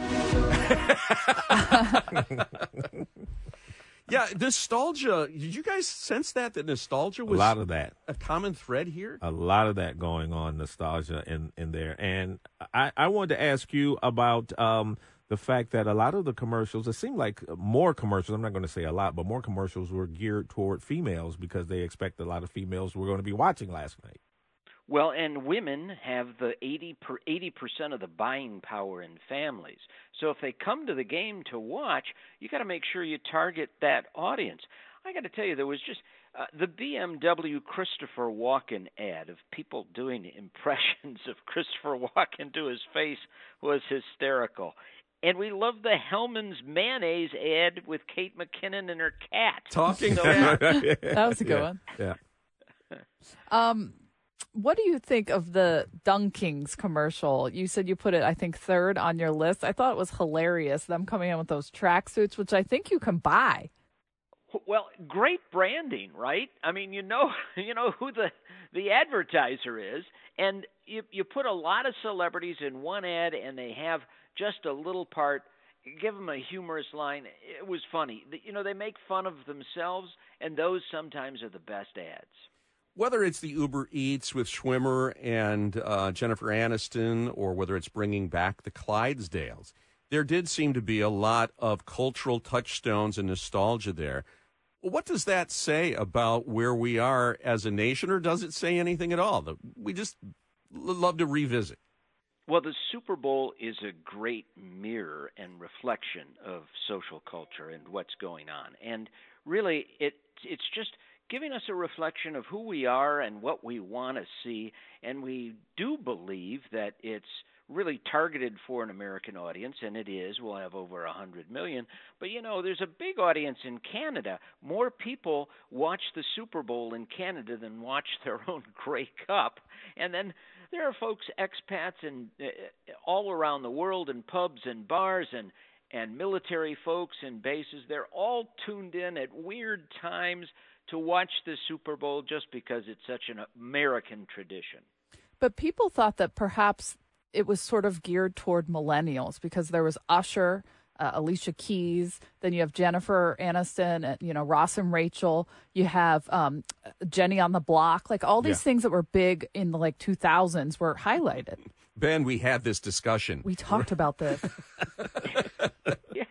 Yeah, nostalgia. Did you guys sense that nostalgia was a lot of that? A common thread here. A lot of that going on, nostalgia in there. And I wanted to ask you about the fact that a lot of the commercials, it seemed like more commercials, I'm not going to say a lot, but more commercials were geared toward females because they expect a lot of females were going to be watching last night. Well, and women have the 80% of the buying power in families. So if they come to the game to watch, you got to make sure you target that audience. I got to tell you, there was just the BMW Christopher Walken ad of people doing impressions of Christopher Walken to his face was hysterical. And we love the Hellman's Mayonnaise ad with Kate McKinnon and her cat. Talking. So, that was a good one. Yeah. What do you think of the Dunkings commercial? You said you put it, I think, third on your list. I thought it was hilarious, them coming in with those tracksuits, which I think you can buy. Well, great branding, right? I mean, you know who the advertiser is, and you put a lot of celebrities in one ad, and they have just a little part. Give them a humorous line. It was funny. They make fun of themselves, and those sometimes are the best ads. Whether it's the Uber Eats with Schwimmer and Jennifer Aniston, or whether it's bringing back the Clydesdales, there did seem to be a lot of cultural touchstones and nostalgia there. What does that say about where we are as a nation, or does it say anything at all? We just love to revisit. Well, the Super Bowl is a great mirror and reflection of social culture and what's going on. And really, it's just giving us a reflection of who we are and what we want to see. And we do believe that it's really targeted for an American audience, and it is. We'll have over 100 million. But, there's a big audience in Canada. More people watch the Super Bowl in Canada than watch their own Grey Cup. And then there are folks, expats, and all around the world, in pubs and bars and military folks and bases. They're all tuned in at weird times to watch the Super Bowl just because it's such an American tradition. But people thought that perhaps it was sort of geared toward millennials because there was Usher, Alicia Keys, then you have Jennifer Aniston, and, Ross and Rachel, you have Jenny on the Block, like all these things that were big in the 2000s were highlighted. Ben, we had this discussion. We talked about this. Yeah.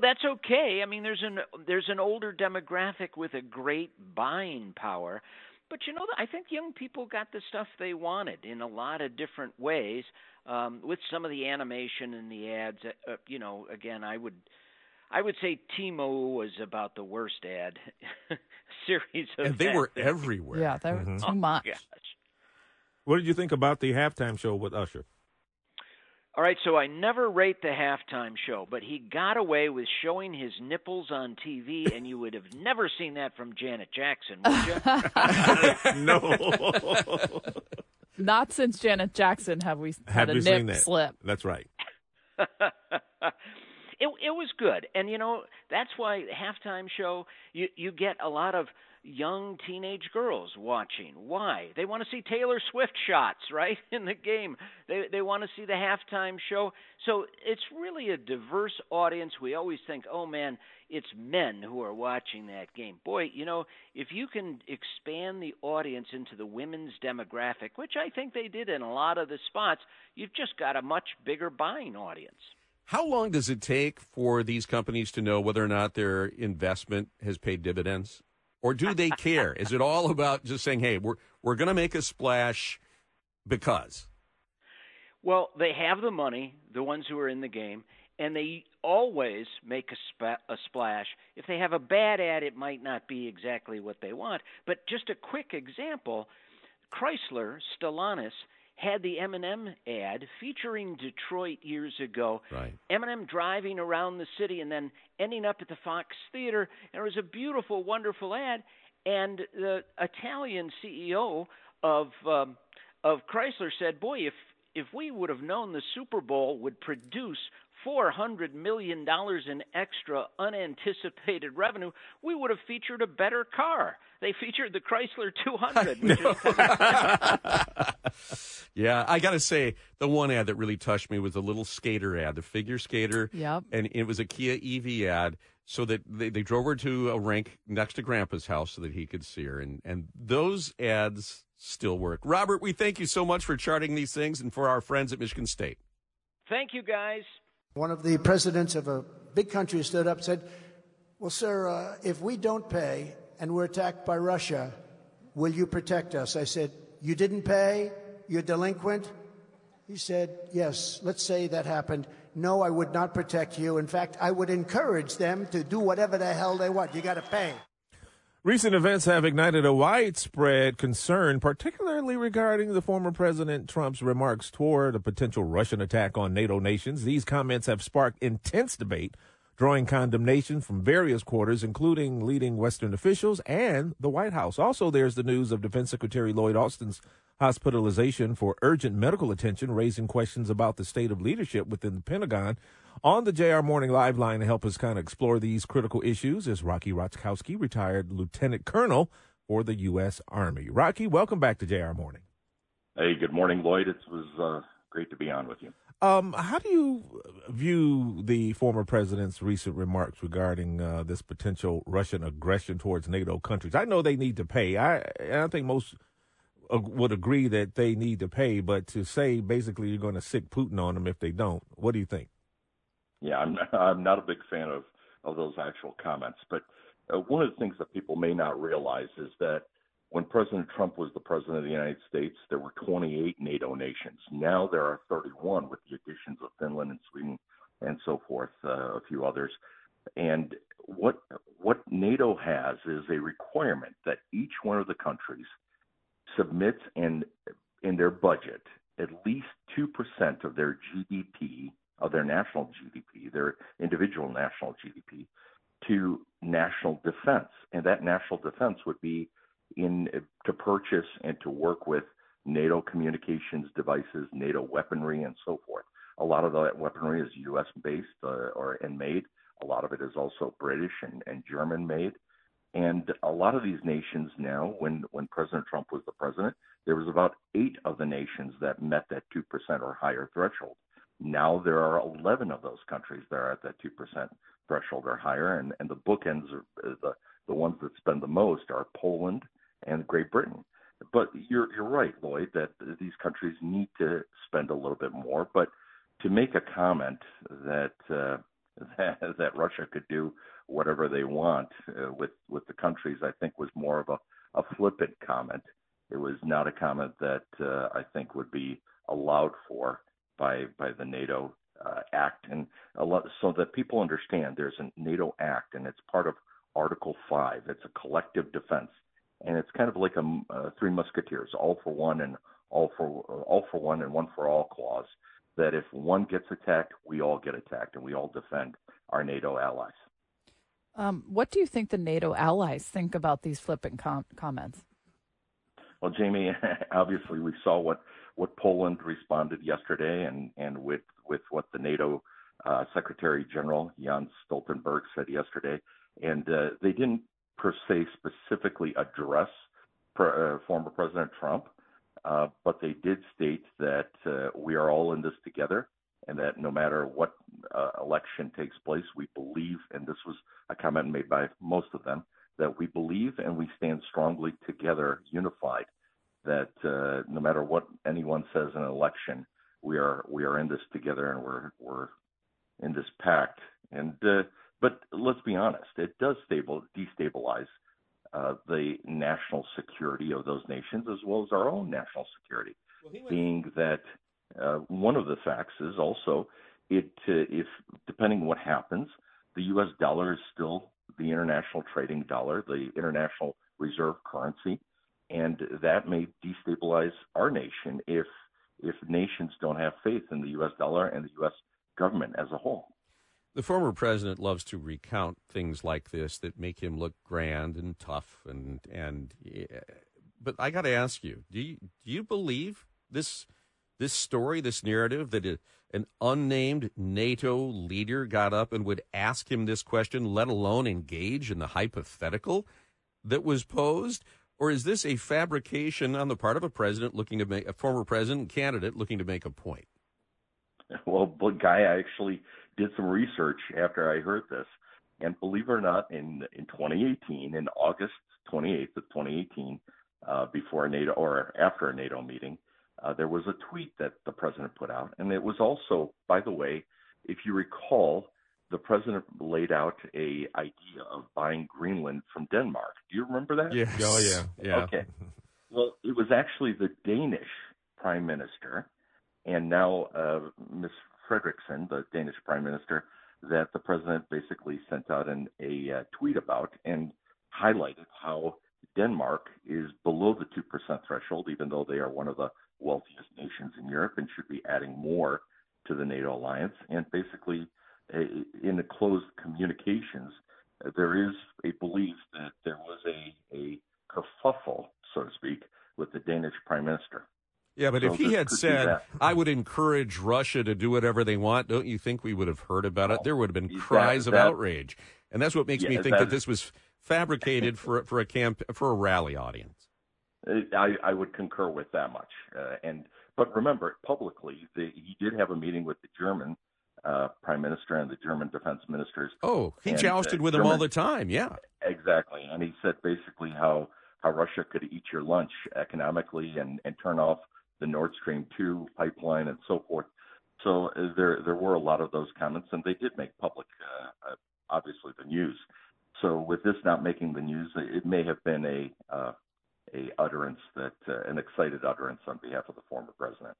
That's okay. I mean, there's an older demographic with a great buying power. But, I think young people got the stuff they wanted in a lot of different ways with some of the animation and the ads. Again, I would say Timo was about the worst ad series of and they that. Were everywhere. Yeah, they were too much. Gosh. What did you think about the halftime show with Usher? All right, so I never rate the halftime show, but he got away with showing his nipples on TV, and you would have never seen that from Janet Jackson, would you? No. Not since Janet Jackson have we had a nip that? Slip. That's right. It was good, and, that's why halftime show, you get a lot of young teenage girls watching. Why? They want to see Taylor Swift shots, right, in the game. They want to see the halftime show. So it's really a diverse audience. We always think, oh, man, it's men who are watching that game. Boy, if you can expand the audience into the women's demographic, which I think they did in a lot of the spots, you've just got a much bigger buying audience. How long does it take for these companies to know whether or not their investment has paid dividends? Or do they care? Is it all about just saying, hey, we're going to make a splash because? Well, they have the money, the ones who are in the game, and they always make a splash. If they have a bad ad, it might not be exactly what they want. But just a quick example, Chrysler, Stellantis, had the M&M ad featuring Detroit years ago. Right. M&M driving around the city and then ending up at the Fox Theater. And it was a beautiful, wonderful ad. And the Italian CEO of Chrysler said, boy, if we would have known the Super Bowl would produce $400 million in extra unanticipated revenue, we would have featured a better car. They featured the Chrysler 200. Yeah, I got to say, the one ad that really touched me was the little skater ad, the figure skater. Yep. And it was a Kia EV ad, so that they drove her to a rink next to Grandpa's house so that he could see her. And those ads still work. Robert, we thank you so much for charting these things and for our friends at Michigan State. Thank you, guys. One of the presidents of a big country stood up and said, well, sir, if we don't pay and we're attacked by Russia, will you protect us? I said, you didn't pay? You're delinquent? He said, yes, let's say that happened. No, I would not protect you. In fact, I would encourage them to do whatever the hell they want. You got to pay. Recent events have ignited a widespread concern, particularly regarding the former President Trump's remarks toward a potential Russian attack on NATO nations. These comments have sparked intense debate, drawing condemnation from various quarters, including leading Western officials and the White House. Also, there's the news of Defense Secretary Lloyd Austin's hospitalization for urgent medical attention, raising questions about the state of leadership within the Pentagon. On the JR Morning Live line to help us kind of explore these critical issues is Rocky Raczkowski, retired lieutenant colonel for the U.S. Army. Rocky, welcome back to JR Morning. Hey, good morning, Lloyd. It was great to be on with you. How do you view the former president's recent remarks regarding this potential Russian aggression towards NATO countries? I know they need to pay. I think most would agree that they need to pay, but to say basically you're going to sic Putin on them if they don't, what do you think? Yeah, I'm not a big fan of those actual comments. But one of the things that people may not realize is that when President Trump was the president of the United States, there were 28 NATO nations. Now there are 31 with the additions of Finland and Sweden and so forth, a few others. And what NATO has is a requirement that each one of the countries submits in their budget at least 2% of their GDP, of their national GDP, their individual national GDP, to national defense. And that national defense would be to purchase and to work with NATO communications devices, NATO weaponry, and so forth. A lot of that weaponry is U.S.-based and made. A lot of it is also British and German-made. And a lot of these nations now, when President Trump was the president, there was about 8 of the nations that met that 2% or higher threshold. Now there are 11 of those countries that are at that 2% threshold or higher, and the bookends, the ones that spend the most, are Poland and Great Britain. But you're right, Lloyd, that these countries need to spend a little bit more. But to make a comment that Russia could do whatever they want with the countries, I think was more of a flippant comment. It was not a comment that I think would be allowed for by the NATO Act, and so that people understand there's a NATO Act, and it's part of Article 5. It's a collective defense, and it's kind of like a Three Musketeers, all for one and all for one and one for all clause. That if one gets attacked, we all get attacked, and we all defend our NATO allies. What do you think the NATO allies think about these flippant comments? Well, Jamie, obviously we saw what Poland responded yesterday and with what the NATO Secretary General Jens Stoltenberg said yesterday. And they didn't per se specifically address former President Trump, but they did state that we are all in this together and that no matter what election takes place, we believe, and this was a comment made by most of them, that we believe and we stand strongly together, unified, that no matter what anyone says in an election, we are in this together, and we're in this pact. And but let's be honest, it does destabilize the national security of those nations as well as our own national security. Well, being that one of the facts is also if depending on what happens, the U.S. dollar is still the international trading dollar, the international reserve currency, and that may destabilize our nation if nations don't have faith in the U.S. dollar and the U.S. government as a whole. The former president loves to recount things like this that make him look grand and tough, and but I got to ask you, do you believe this story, this narrative that an unnamed NATO leader got up and would ask him this question, let alone engage in the hypothetical that was posed? Or is this a fabrication on the part of a president looking to make a former president candidate looking to make a point? Well, Guy, I actually did some research after I heard this. And believe it or not, in 2018, in August 28th of 2018, before a NATO or after a NATO meeting, there was a tweet that the president put out. And it was also, by the way, if you recall, the president laid out an idea of buying Greenland from Denmark. Do you remember that? Yes. Oh, yeah. Okay. Well, it was actually the Danish prime minister and now Ms. Frederiksen, the Danish prime minister, that the president basically sent out a tweet about and highlighted how Denmark is below the 2% threshold, even though they are one of the wealthiest nations in Europe and should be adding more to the NATO alliance. And basically, in the closed communications, there is a belief that there was a kerfuffle, so to speak, with the Danish prime minister. Yeah, but so if he had said, I would encourage Russia to do whatever they want, don't you think we would have heard about it? There would have been cries of outrage. And that's what makes me think that this was fabricated for a rally audience. I would concur with that much. But remember, publicly, he did have a meeting with the German prime minister and the German defense ministers. Oh, he jousted with him all the time. Yeah, exactly. And he said basically how Russia could eat your lunch economically and turn off the Nord Stream 2 pipeline and so forth. So there were a lot of those comments, and they did make public, obviously, the news. So with this not making the news, it may have been a utterance that an excited utterance on behalf of the former president.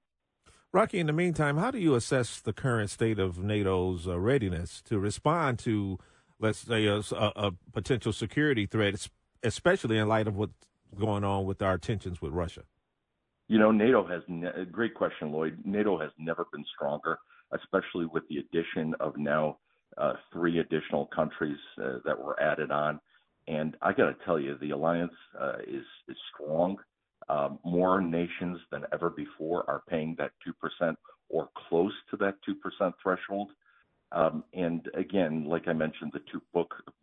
Rocky, in the meantime, how do you assess the current state of NATO's readiness to respond to, let's say, a potential security threat, especially in light of what's going on with our tensions with Russia? You know, NATO has great question, Lloyd. NATO has never been stronger, especially with the addition of now three additional countries that were added on. And I got to tell you, the alliance is strong. More nations than ever before are paying that 2% or close to that 2% threshold. And again, like I mentioned, the two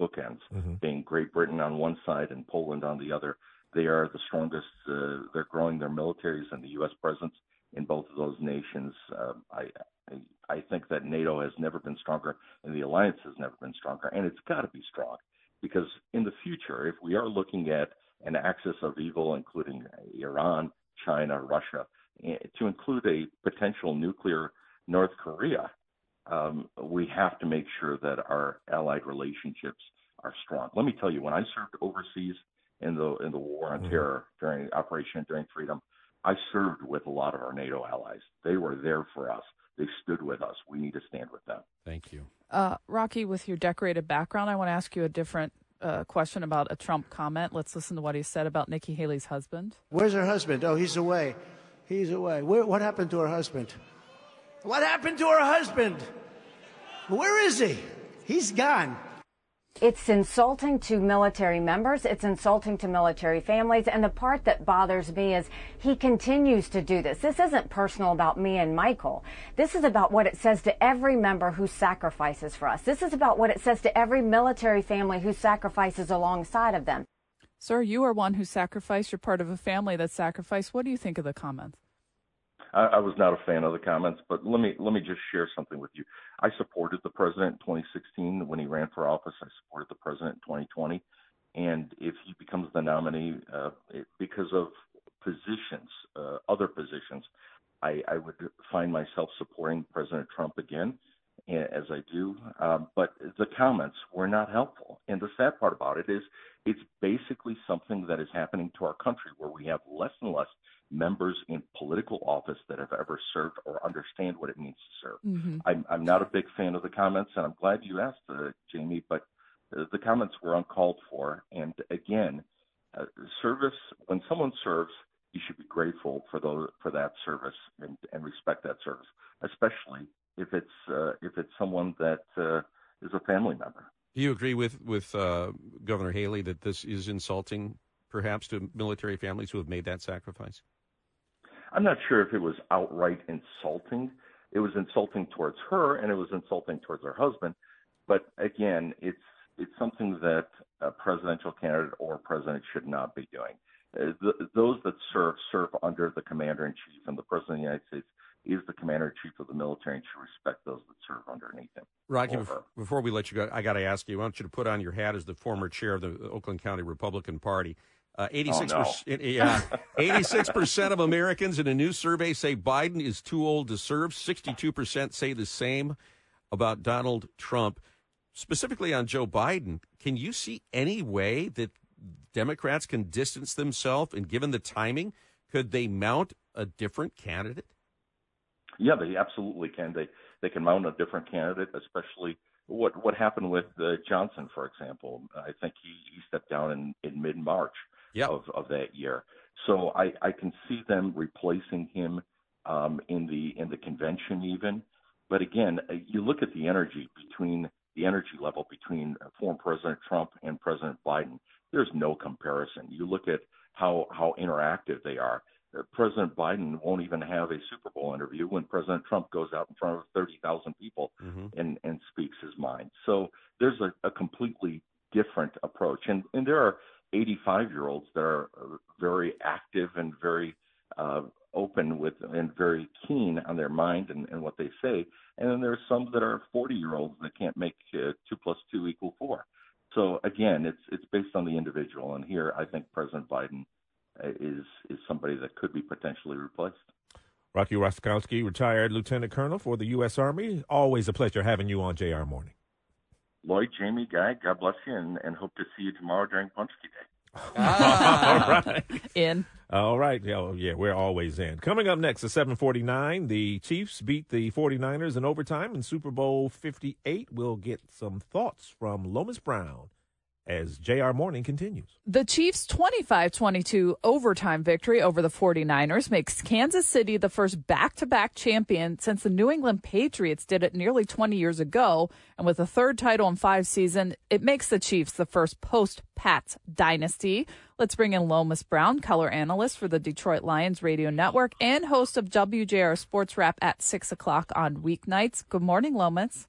bookends being Great Britain on one side and Poland on the other, they are the strongest. They're growing their militaries and the U.S. presence in both of those nations. I think that NATO has never been stronger and the alliance has never been stronger. And it's got to be strong because in the future, if we are looking at an axis of evil, including Iran, China, Russia, to include a potential nuclear North Korea, we have to make sure that our allied relationships are strong. Let me tell you, when I served overseas in the war on terror during Operation Enduring Freedom, I served with a lot of our NATO allies. They were there for us. They stood with us. We need to stand with them. Thank you. Rocky, with your decorated background, I want to ask you a different question about a Trump comment. Let's listen to what he said about Nikki Haley's husband. Where's her husband? Oh, he's away. He's away. What happened to her husband? What happened to her husband? Where is he? He's gone. It's insulting to military members. It's insulting to military families. And the part that bothers me is he continues to do this. This isn't personal about me and Michael. This is about what it says to every member who sacrifices for us. This is about what it says to every military family who sacrifices alongside of them. Sir, you are one who sacrificed. You're part of a family that sacrificed. What do you think of the comments? I was not a fan of the comments, but let me just share something with you. I supported the president in 2016 when he ran for office. I supported the president in 2020, and if he becomes the nominee because of positions, other positions, I would find myself supporting President Trump again. as I do, but the comments were not helpful. And the sad part about it is it's basically something that is happening to our country, where we have less and less members in political office that have ever served or understand what it means to serve. Mm-hmm. I'm not a big fan of the comments, and I'm glad you asked, Jamie, but the comments were uncalled for. And again, service, when someone serves, you should be grateful for that service and respect that service, especially if it's someone that is a family member. Do you agree with Governor Haley that this is insulting, perhaps, to military families who have made that sacrifice? I'm not sure if it was outright insulting. It was insulting towards her, and it was insulting towards her husband. But again, it's something that a presidential candidate or president should not be doing. Those that serve under the commander-in-chief, and the president of the United States is the commander-in-chief of the military and should respect those that serve underneath him. Rocky, before we let you go, I got to ask you, I want you to put on your hat as the former chair of the Oakland County Republican Party. 86% of Americans in a new survey say Biden is too old to serve. 62% say the same about Donald Trump. Specifically on Joe Biden, can you see any way that Democrats can distance themselves, and given the timing, could they mount a different candidate? Yeah, they absolutely can. They can mount a different candidate, especially what happened with Johnson, for example. I think he stepped down in mid-March of that year. So I can see them replacing him in the convention even. But again, you look at the energy level between former President Trump and President Biden. There's no comparison. You look at how interactive they are. President Biden won't even have a Super Bowl interview when President Trump goes out in front of 30,000 people and speaks his mind. So there's a completely different approach. And there are 85-year-olds that are very active and very open with and very keen on their mind and what they say. And then there are some that are 40-year-olds that can't make 2 + 2 = 4. So again, it's based on the individual, and here I think President Biden is somebody that could be potentially replaced. Rocky Raczkowski, retired lieutenant colonel for the U.S. Army. Always a pleasure having you on JR Morning. Lloyd, Jamie, Guy, God bless you, and hope to see you tomorrow during Punchki Day. All right. In. All right. Oh, yeah, we're always in. Coming up next at 7:49, the Chiefs beat the 49ers in overtime in Super Bowl 58. We'll get some thoughts from Lomas Brown as JR Morning continues. The Chiefs' 25-22 overtime victory over the 49ers makes Kansas City the first back-to-back champion since the New England Patriots did it nearly 20 years ago. And with a third title in 5 seasons, it makes the Chiefs the first post-Pats dynasty. Let's bring in Lomas Brown, color analyst for the Detroit Lions radio network and host of WJR Sports Wrap at 6 o'clock on weeknights. Good morning, Lomas.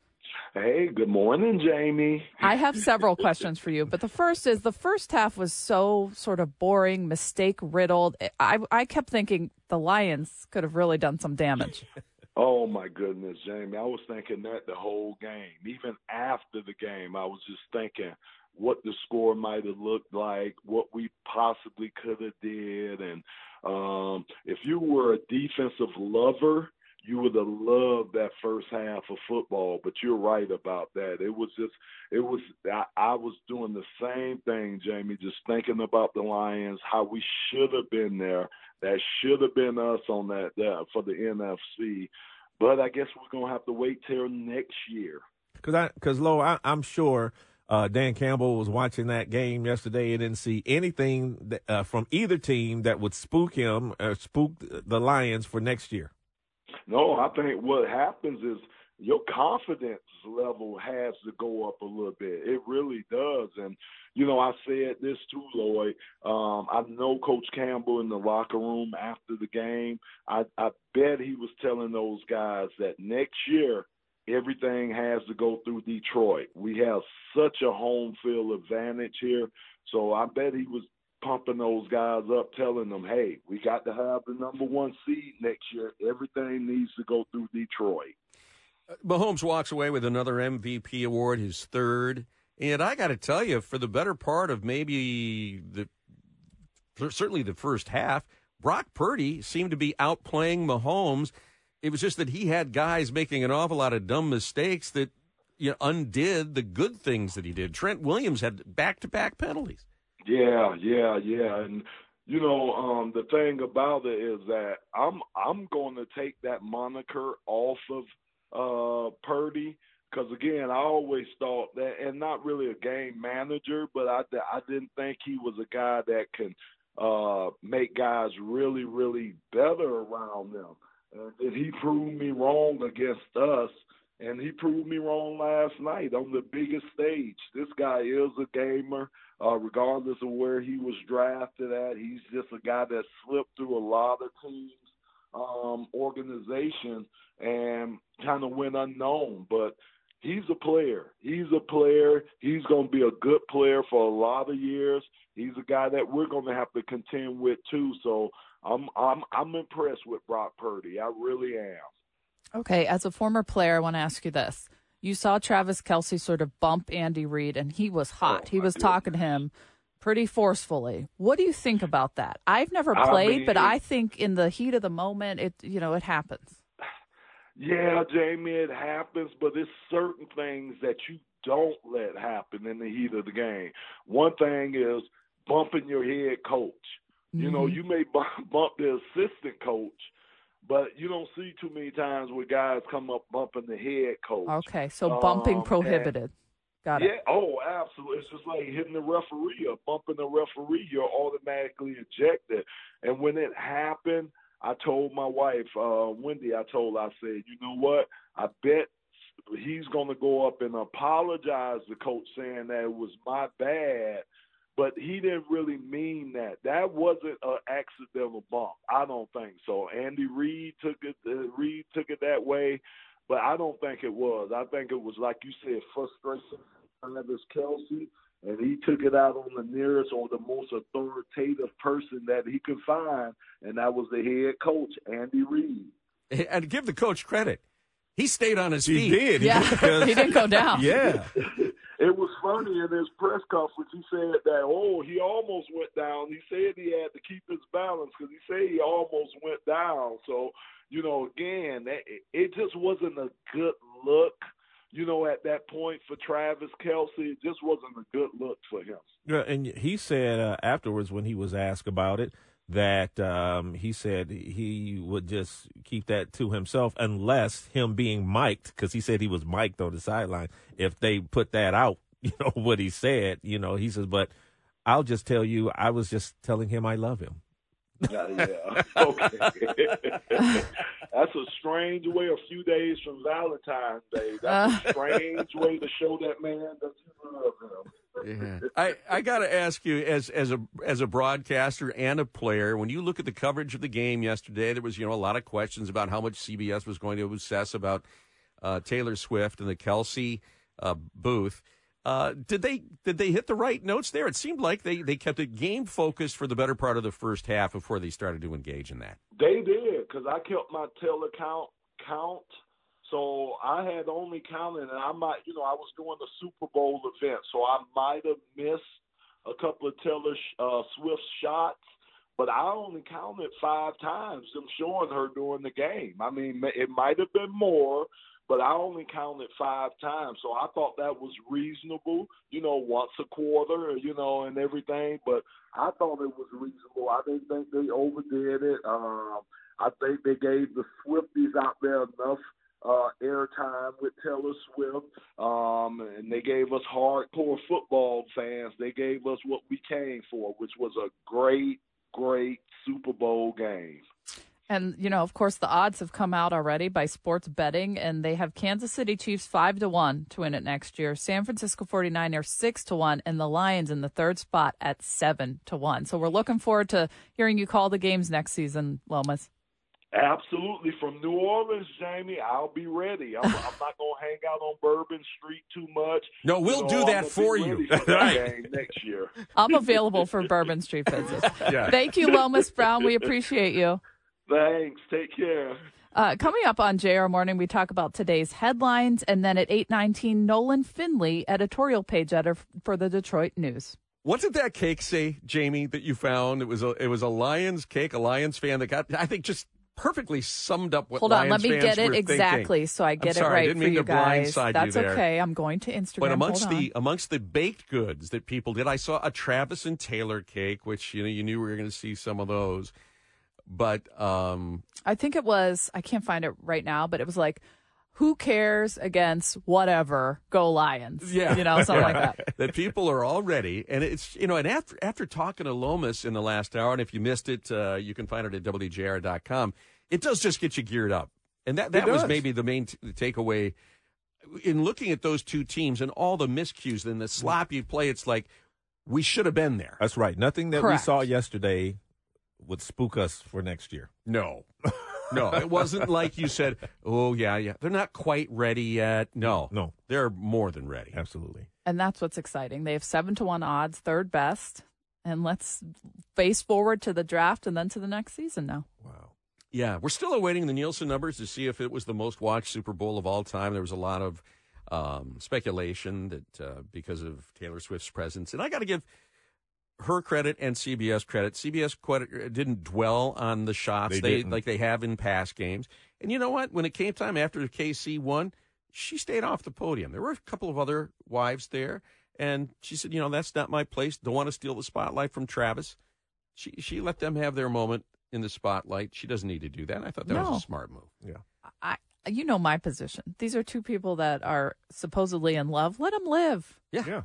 Hey, good morning, Jamie. I have several questions for you, but the first is the first half was so sort of boring, mistake-riddled. I kept thinking the Lions could have really done some damage. Oh, my goodness, Jamie. I was thinking that the whole game. Even after the game, I was just thinking what the score might have looked like, what we possibly could have did. And if you were a defensive lover, you would have loved that first half of football, but you're right about that. I was doing the same thing, Jamie, just thinking about the Lions, how we should have been there. That should have been us on that for the NFC. But I guess we're going to have to wait till next year. Because I'm sure Dan Campbell was watching that game yesterday and didn't see anything from either team that would spook him or spook the Lions for next year. No, I think what happens is your confidence level has to go up a little bit. It really does. And, you know, I said this too, Lloyd. I know Coach Campbell in the locker room after the game. I bet he was telling those guys that next year everything has to go through Detroit. We have such a home field advantage here. So I bet he was pumping those guys up, telling them, hey, we got to have the #1 seed next year. Everything needs to go through Detroit. Mahomes walks away with another MVP award, his third. And I got to tell you, for the better part of certainly the first half, Brock Purdy seemed to be outplaying Mahomes. It was just that he had guys making an awful lot of dumb mistakes that, you know, undid the good things that he did. Trent Williams had back-to-back penalties. Yeah. And, you know, the thing about it is that I'm going to take that moniker off of Purdy because, again, I always thought that, and not really a game manager, but I didn't think he was a guy that can make guys really, really better around them. And he proved me wrong against us, and he proved me wrong last night on the biggest stage. This guy is a gamer, regardless of where he was drafted at. He's just a guy that slipped through a lot of teams, organizations, and kind of went unknown. But he's a player. He's going to be a good player for a lot of years. He's a guy that we're going to have to contend with, too. So I'm impressed with Brock Purdy. I really am. Okay, as a former player, I want to ask you this. You saw Travis Kelce sort of bump Andy Reid, and he was hot. He was talking to him pretty forcefully. What do you think about that? I've never played, but I think in the heat of the moment, it happens. Yeah, Jamie, it happens, but it's certain things that you don't let happen in the heat of the game. One thing is bumping your head coach. Mm-hmm. You know, you may bump the assistant coach, but you don't see too many times where guys come up bumping the head coach. Okay, so bumping prohibited. Got it. Yeah, oh, absolutely. It's just like hitting the referee or bumping the referee. You're automatically ejected. And when it happened, I told my wife, Wendy, I said, you know what? I bet he's going to go up and apologize to coach saying that it was my bad. But he didn't really mean that. That wasn't an accidental bump. I don't think so. Andy Reid took it that way, but I don't think it was. I think it was, like you said, frustration from Travis Kelce, and he took it out on the nearest or the most authoritative person that he could find, and that was the head coach, Andy Reid. And give the coach credit. He stayed on his feet. He did. Yeah. He didn't go down. Yeah. It was funny in his press conference. He said that, he almost went down. He said he had to keep his balance because he said he almost went down. So, you know, again, it just wasn't a good look, you know, at that point for Travis Kelce. It just wasn't a good look for him. Yeah, and he said afterwards when he was asked about it that he said he would just keep that to himself unless him being mic'd, because he said he was mic'd on the sideline, if they put that out, you know, what he said, you know, he says, but I'll just tell you, I was just telling him I love him. Yeah. Okay. That's a strange way a few days from Valentine's Day. That's a strange way to show that man that you love him. Yeah. I got to ask you, as a broadcaster and a player, when you look at the coverage of the game yesterday, there was, you know, a lot of questions about how much CBS was going to obsess about Taylor Swift and the Kelce booth. Did they hit the right notes there? It seemed like they kept it game focused for the better part of the first half before they started to engage in that. They did, because I kept my Taylor count. So I had only counted, and I was doing the Super Bowl event, so I might have missed a couple of Taylor Swift shots, but I only counted 5 times them showing her during the game. I mean, it might have been more, but I only counted 5 times, so I thought that was reasonable, you know, once a quarter, you know, and everything, but I thought it was reasonable. I didn't think they overdid it. I think they gave the Swifties out there enough airtime with Taylor Swift, and they gave us hardcore football fans. They gave us what we came for, which was a great, great Super Bowl game. And, you know, of course, the odds have come out already by sports betting, and they have Kansas City Chiefs 5-1 to win it next year. San Francisco 49ers 6-1, and the Lions in the third spot at 7-1. So we're looking forward to hearing you call the games next season, Lomas. Absolutely. From New Orleans, Jamie, I'll be ready. I'm not going to hang out on Bourbon Street too much. No, we'll do that for you. Right. Next year. I'm available for Bourbon Street visits. Yeah. Thank you, Lomas Brown. We appreciate you. Thanks. Take care. Coming up on JR Morning, we talk about today's headlines. And then at 8:19, Nolan Finley, editorial page editor for the Detroit News. What did that cake say, Jamie, that you found? It was a Lions cake, a Lions fan that got, I think, just perfectly summed up what Lions fans were thinking. Hold on, let me get it exactly so I get it right for you guys. That's okay. I'm going to Instagram. But amongst the baked goods that people did, I saw a Travis and Taylor cake, which you knew we were going to see some of those. But I think it was, I can't find it right now, but it was like, who cares against whatever, go Lions, something like that. That people are all ready. And it's, and after talking to Lomas in the last hour, and if you missed it, you can find it at WJR.com. It does just get you geared up. And that was maybe the main takeaway in looking at those two teams and all the miscues and the sloppy play. It's like, we should have been there. That's right. Nothing that we saw yesterday would spook us for next year. No, it wasn't like you said, they're not quite ready yet. No, they're more than ready. Absolutely. And that's what's exciting. They have 7-1 odds, third best. And let's face forward to the draft and then to the next season now. Wow. Yeah, we're still awaiting the Nielsen numbers to see if it was the most watched Super Bowl of all time. There was a lot of speculation that because of Taylor Swift's presence. And I got to give her credit and CBS credit. CBS didn't dwell on the shots like they have in past games. And you know what? When it came time after KC won, she stayed off the podium. There were a couple of other wives there, and she said, that's not my place. Don't want to steal the spotlight from Travis. She let them have their moment in the spotlight. She doesn't need to do that. I thought that was a smart move. Yeah. You know my position. These are two people that are supposedly in love. Let them live. Yeah.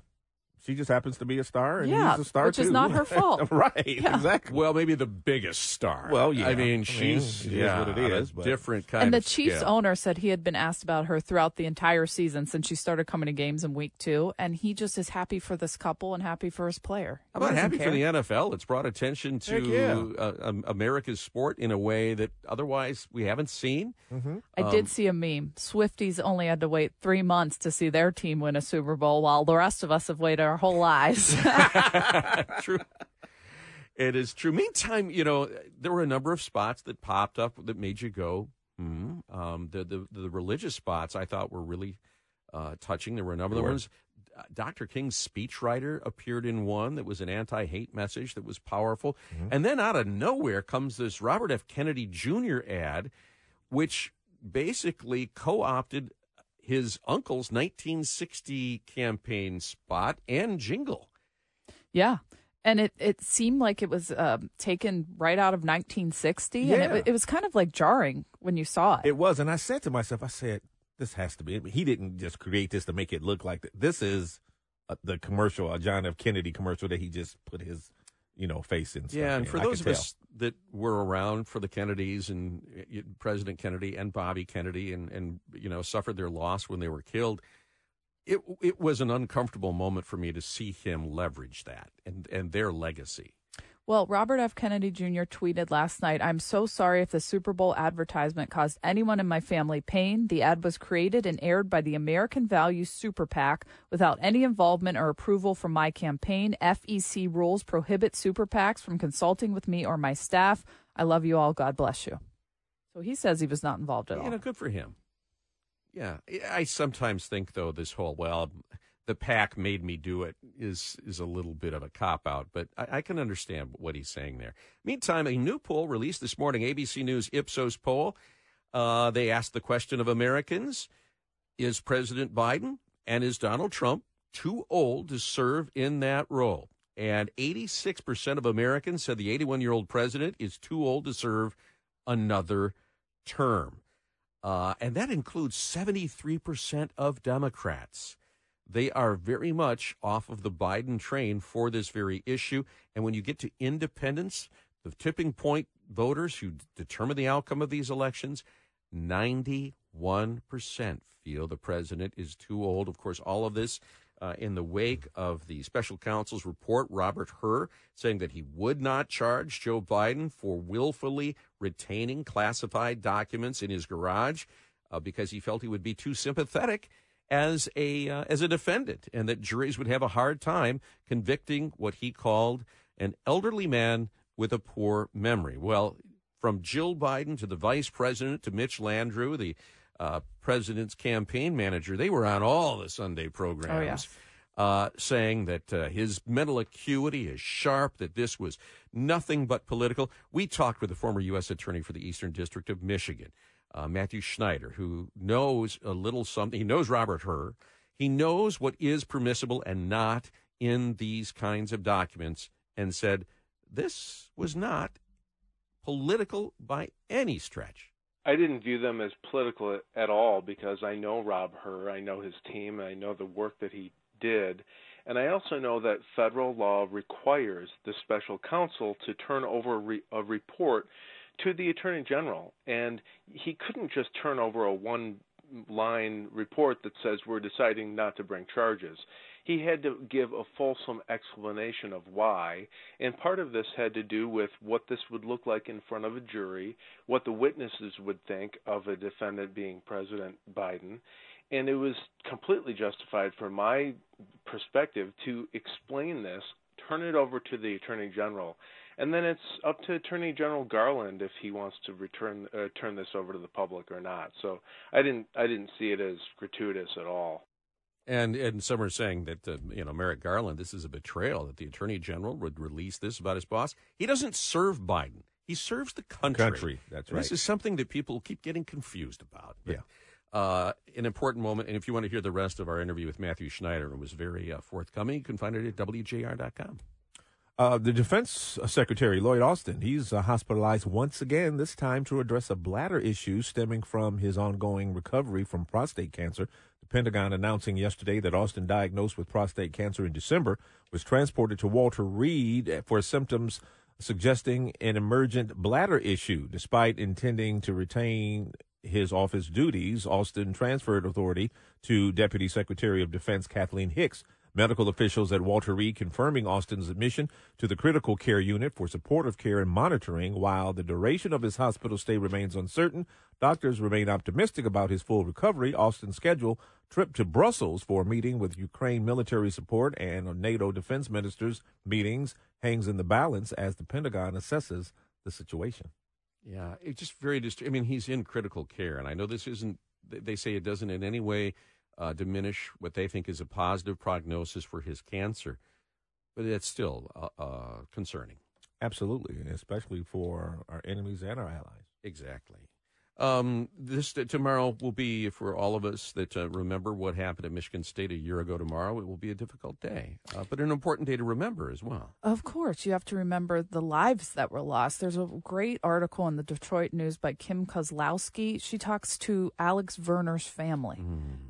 She just happens to be a star, and he's a star, which too. Which is not her fault. Right, exactly. Well, maybe the biggest star. Well, yeah. I mean, she's is what it is. Different kind of And the Chiefs owner said he had been asked about her throughout the entire season since she started coming to games in week 2, and he just is happy for this couple and happy for his player. How about happy for the NFL? It's brought attention to America's sport in a way that otherwise we haven't seen. Mm-hmm. I did see a meme. Swifties only had to wait 3 months to see their team win a Super Bowl, while the rest of us have waited our whole lives. True. It is true. Meantime, there were a number of spots that popped up that made you go, the religious spots I thought were really touching. There were a number of ones. Dr. King's speechwriter appeared in one that was an anti-hate message that was powerful. Mm-hmm. And then out of nowhere comes this Robert F. Kennedy Jr. ad, which basically co-opted his uncle's 1960 campaign spot and jingle. Yeah. And it seemed like it was taken right out of 1960. Yeah. And it was kind of like jarring when you saw it. It was. And I said to myself, this has to be it. He didn't just create this to make it look like that. This is the commercial, a John F. Kennedy commercial that he just put his face and stuff. Yeah, and for those of us that were around for the Kennedys and President Kennedy and Bobby Kennedy and suffered their loss when they were killed, it was an uncomfortable moment for me to see him leverage that and their legacy. Well, Robert F. Kennedy Jr. tweeted last night, "I'm so sorry if the Super Bowl advertisement caused anyone in my family pain. The ad was created and aired by the American Values Super PAC without any involvement or approval from my campaign. FEC rules prohibit Super PACs from consulting with me or my staff. I love you all. God bless you." So he says he was not involved at all. Good for him. Yeah. I sometimes think, though, this whole, the PAC made me do it is a little bit of a cop-out, but I can understand what he's saying there. Meantime, a new poll released this morning, ABC News Ipsos poll. They asked the question of Americans, is President Biden and is Donald Trump too old to serve in that role? And 86% of Americans said the 81-year-old president is too old to serve another term. And that includes 73% of Democrats. They are very much off of the Biden train for this very issue. And when you get to independents, the tipping point voters who determine the outcome of these elections, 91% feel the president is too old. Of course, all of this in the wake of the special counsel's report, Robert Hur, saying that he would not charge Joe Biden for willfully retaining classified documents in his garage because he felt he would be too sympathetic as a defendant, and that juries would have a hard time convicting what he called an elderly man with a poor memory. Well, from Jill Biden to the vice president to Mitch Landrieu, the president's campaign manager, they were on all the Sunday programs. Oh, yes. saying that his mental acuity is sharp, that this was nothing but political. We talked with the former U.S. Attorney for the Eastern District of Michigan, Matthew Schneider, who knows a little something. He knows Robert Hur. He knows what is permissible and not in these kinds of documents, and said this was not political by any stretch. I didn't view them as political at all because I know Rob Hur, I know his team, I know the work that he did. And I also know that federal law requires the special counsel to turn over a report to the attorney general. And he couldn't just turn over a one-line report that says we're deciding not to bring charges. He had to give a fulsome explanation of why, and part of this had to do with what this would look like in front of a jury, what the witnesses would think of a defendant being President Biden, and it was completely justified from my perspective to explain this, turn it over to the Attorney General, and then it's up to Attorney General Garland if he wants to turn this over to the public or not. So I didn't see it as gratuitous at all. And some are saying that, Merrick Garland, this is a betrayal that the attorney general would release this about his boss. He doesn't serve Biden. He serves the country. That's right. This is something that people keep getting confused about. But, yeah. An important moment. And if you want to hear the rest of our interview with Matthew Schneider, it was very forthcoming. You can find it at WJR.com. The defense secretary, Lloyd Austin, he's hospitalized once again, this time to address a bladder issue stemming from his ongoing recovery from prostate cancer. The Pentagon announcing yesterday that Austin, diagnosed with prostate cancer in December, was transported to Walter Reed for symptoms suggesting an emergent bladder issue. Despite intending to retain his office duties, Austin transferred authority to Deputy Secretary of Defense Kathleen Hicks. Medical officials at Walter Reed confirming Austin's admission to the critical care unit for supportive care and monitoring. While the duration of his hospital stay remains uncertain, doctors remain optimistic about his full recovery. Austin's scheduled trip to Brussels for a meeting with Ukraine military support and NATO defense ministers' meetings hangs in the balance as the Pentagon assesses the situation. Yeah, it's just very disturbing. I mean, he's in critical care, and I know this isn't, they say it doesn't in any way diminish what they think is a positive prognosis for his cancer, but it's still concerning. Absolutely, and especially for our enemies and our allies. Exactly. This tomorrow will be, for all of us that remember what happened at Michigan State a year ago tomorrow, it will be a difficult day, but an important day to remember as well. Of course, you have to remember the lives that were lost. There's a great article in the Detroit News by Kim Kozlowski. She talks to Alex Verner's family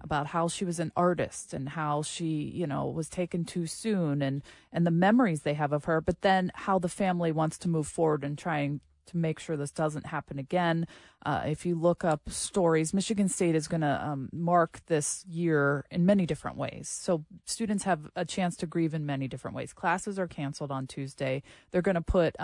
about how she was an artist and how she, was taken too soon and the memories they have of her, but then how the family wants to move forward and try and to make sure this doesn't happen again. If you look up stories, Michigan State is going to mark this year in many different ways. So students have a chance to grieve in many different ways. Classes are canceled on Tuesday. They're going to put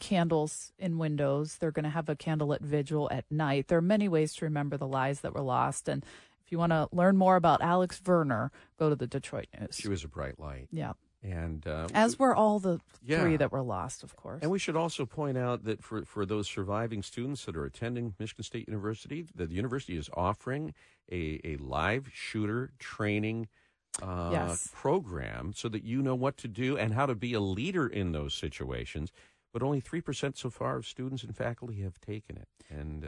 candles in windows. They're going to have a candlelit vigil at night. There are many ways to remember the lives that were lost. And if you want to learn more about Alex Verner, go to the Detroit News. She was a bright light. Yeah. And as were all the three that were lost, of course. And we should also point out that for those surviving students that are attending Michigan State University, the university is offering a live shooter training program so that you know what to do and how to be a leader in those situations. But only 3% so far of students and faculty have taken it. And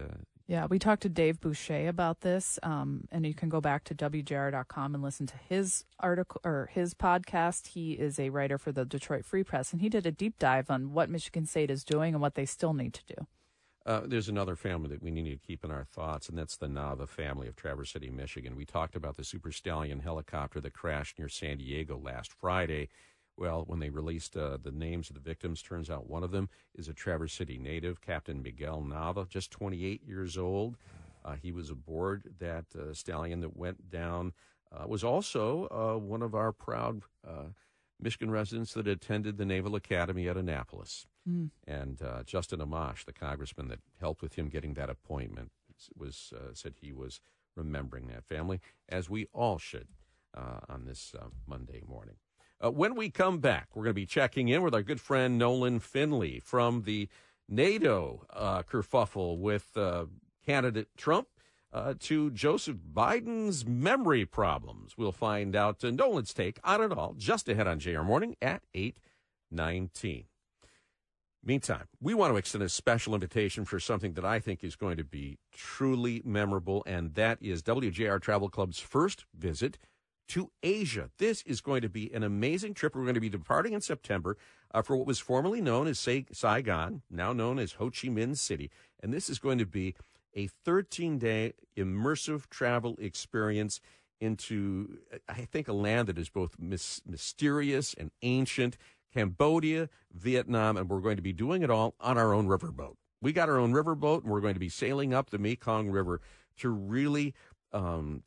we talked to Dave Boucher about this, and you can go back to WJR.com and listen to his article or his podcast. He is a writer for the Detroit Free Press, and he did a deep dive on what Michigan State is doing and what they still need to do. There's another family that we need to keep in our thoughts, and that's the Nava family of Traverse City, Michigan. We talked about the Super Stallion helicopter that crashed near San Diego last Friday. Well, when they released the names of the victims, turns out one of them is a Traverse City native, Captain Miguel Nava, just 28 years old. He was aboard that stallion that went down, was also one of our proud Michigan residents that attended the Naval Academy at Annapolis. And Justin Amash, the congressman that helped with him getting that appointment, was said he was remembering that family, as we all should on this Monday morning. When we come back, we're going to be checking in with our good friend Nolan Finley from the NATO kerfuffle with candidate Trump. to Joseph Biden's memory problems. We'll find out Nolan's take on it all just ahead on JR Morning at 8:19. Meantime, we want to extend a special invitation for something that I think is going to be truly memorable, and that is WJR Travel Club's first visit to Asia. This is going to be an amazing trip. We're going to be departing in September for what was formerly known as Saigon, now known as Ho Chi Minh City. And this is going to be a 13-day immersive travel experience into, I think, a land that is both mysterious and ancient, Cambodia, Vietnam, and we're going to be doing it all on our own riverboat. We got our own riverboat, and we're going to be sailing up the Mekong River to really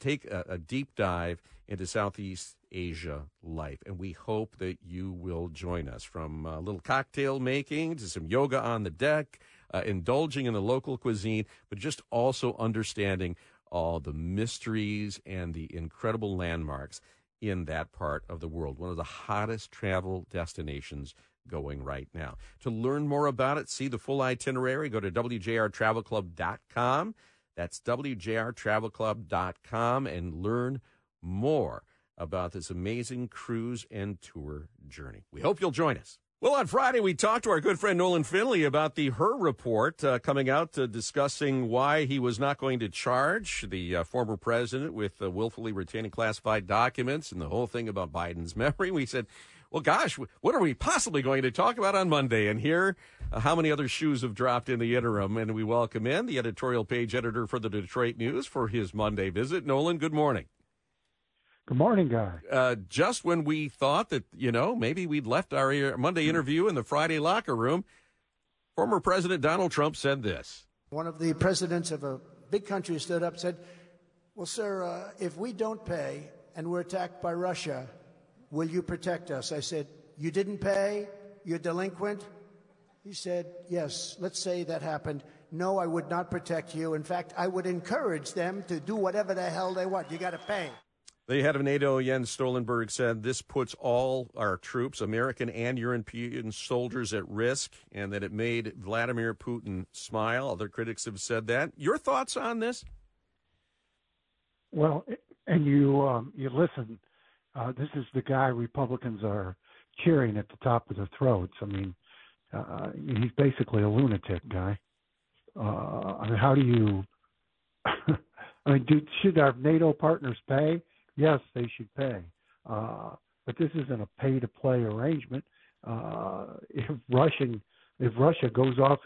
take a deep dive into Southeast Asia life. And we hope that you will join us, from a little cocktail making to some yoga on the deck, indulging in the local cuisine, but just also understanding all the mysteries and the incredible landmarks in that part of the world, one of the hottest travel destinations going right now. To learn more about it, see the full itinerary, go to wjrtravelclub.com. That's wjrtravelclub.com, and learn more about this amazing cruise and tour journey. We hope you'll join us. Well, on Friday, we talked to our good friend Nolan Finley about the Hur report coming out, discussing why he was not going to charge the former president with willfully retaining classified documents and the whole thing about Biden's memory. We said, well, gosh, what are we possibly going to talk about on Monday? And here, how many other shoes have dropped in the interim? And we welcome in the editorial page editor for the Detroit News for his Monday visit. Nolan, good morning. Good morning, guy. Just when we thought that, you know, maybe we'd left our Monday interview in the Friday locker room, former President Donald Trump said this. One of the presidents of a big country stood up and said, well, sir, if we don't pay and we're attacked by Russia, will you protect us? I said, you didn't pay? You're delinquent? He said, yes, let's say that happened. No, I would not protect you. In fact, I would encourage them to do whatever the hell they want. You got to pay. The head of NATO, Jens Stoltenberg, said this puts all our troops, American and European soldiers, at risk, and that it made Vladimir Putin smile. Other critics have said that. Your thoughts on this? Well, and you listen. This is the guy Republicans are cheering at the top of their throats. I mean, he's basically a lunatic guy. I mean, how do you – I mean, should our NATO partners pay? Yes, they should pay. But this isn't a pay-to-play arrangement. If Russia goes off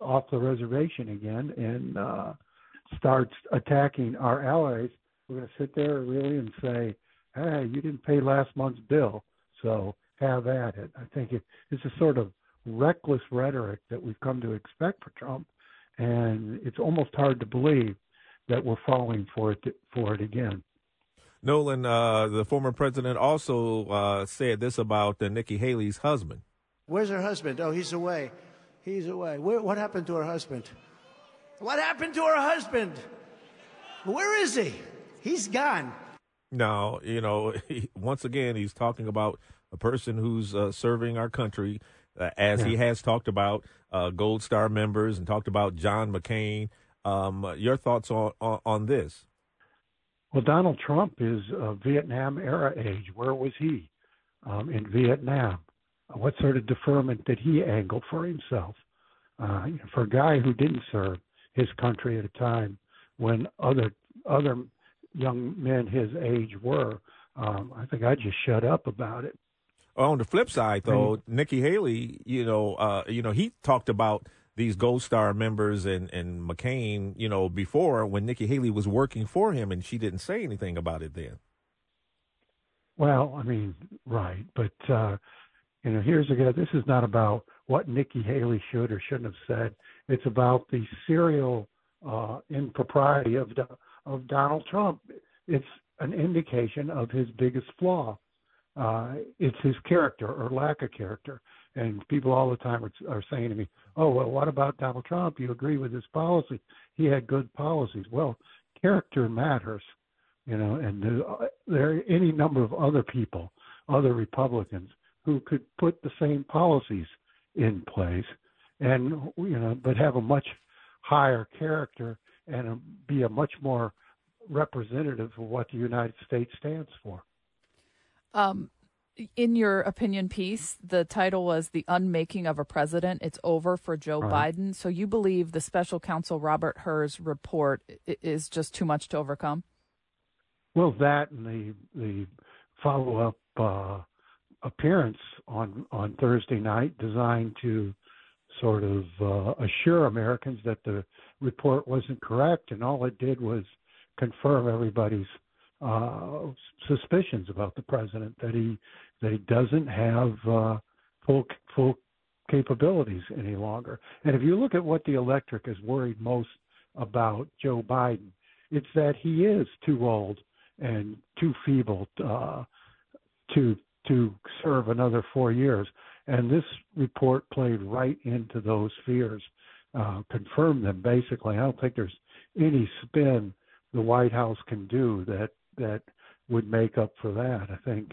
off the reservation again and starts attacking our allies, we're going to sit there really and say, hey, you didn't pay last month's bill, so have at it. I think it's a sort of reckless rhetoric that we've come to expect from Trump, and it's almost hard to believe that we're falling for it again. Nolan, the former president also said this about Nikki Haley's husband. Where's her husband? Oh, he's away. He's away. What happened to her husband? What happened to her husband? Where is he? He's gone. Now, you know, once again, he's talking about a person who's serving our country, as he has talked about Gold Star members and talked about John McCain. Your thoughts on this? Well, Donald Trump is Vietnam-era age. Where was he in Vietnam? What sort of deferment did he angle for himself? For a guy who didn't serve his country at a time when other young men his age were, I think I just shut up about it. On the flip side, though, Nikki Haley, he talked about these Gold Star members and McCain, before, when Nikki Haley was working for him, and she didn't say anything about it then. Well, I mean, right. But, here's again, this is not about what Nikki Haley should or shouldn't have said. It's about the serial impropriety of Donald Trump. It's an indication of his biggest flaw. It's his character or lack of character. And people all the time are saying to me, oh, well, what about Donald Trump? You agree with his policy. He had good policies. Well, character matters, and there are any number of other people, other Republicans, who could put the same policies in place and, but have a much higher character and be a much more representative of what the United States stands for. In your opinion piece, the title was The Unmaking of a President. It's over for Joe Biden. So you believe the special counsel Robert Hur's report is just too much to overcome? Well, that and the follow-up appearance on Thursday night designed to sort of assure Americans that the report wasn't correct, and all it did was confirm everybody's suspicions about the president, that he doesn't have full capabilities any longer. And if you look at what the electorate is worried most about Joe Biden, it's that he is too old and too feeble to serve another 4 years. And this report played right into those fears, confirmed them basically. I don't think there's any spin the White House can do that would make up for that. I think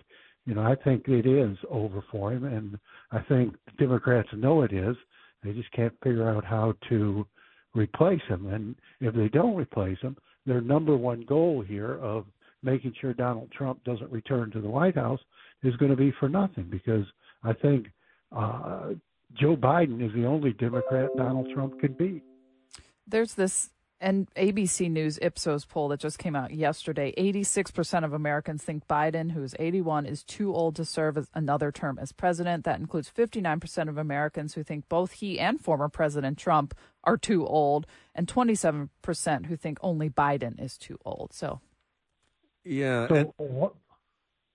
it is over for him, and I think Democrats know it is. They just can't figure out how to replace him. And if they don't replace him, their number one goal here of making sure Donald Trump doesn't return to the White House is going to be for nothing, because I think Joe Biden is the only Democrat Donald Trump can beat. There's this and ABC News Ipsos poll that just came out yesterday. 86% of Americans think Biden, who is 81, is too old to serve as another term as president. That includes 59% of Americans who think both he and former President Trump are too old, and 27% who think only Biden is too old. So, yeah.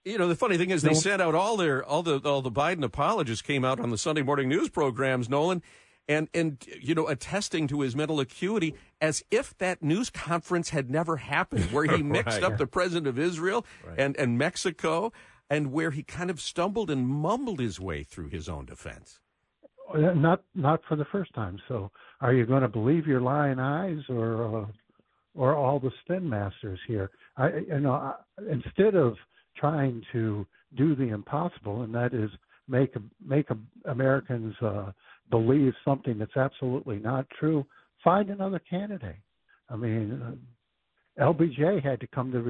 You know, the funny thing is they sent out all the Biden apologists came out on the Sunday morning news programs, Nolan, and you know, attesting to his mental acuity as if that news conference had never happened, where he mixed up the president of Israel and Mexico, and where he kind of stumbled and mumbled his way through his own defense. Not for the first time. So are you going to believe your lying eyes or all the spin masters here? Instead of trying to do the impossible, and that is make Americans believe something that's absolutely not true, find another candidate. I mean, LBJ had to come to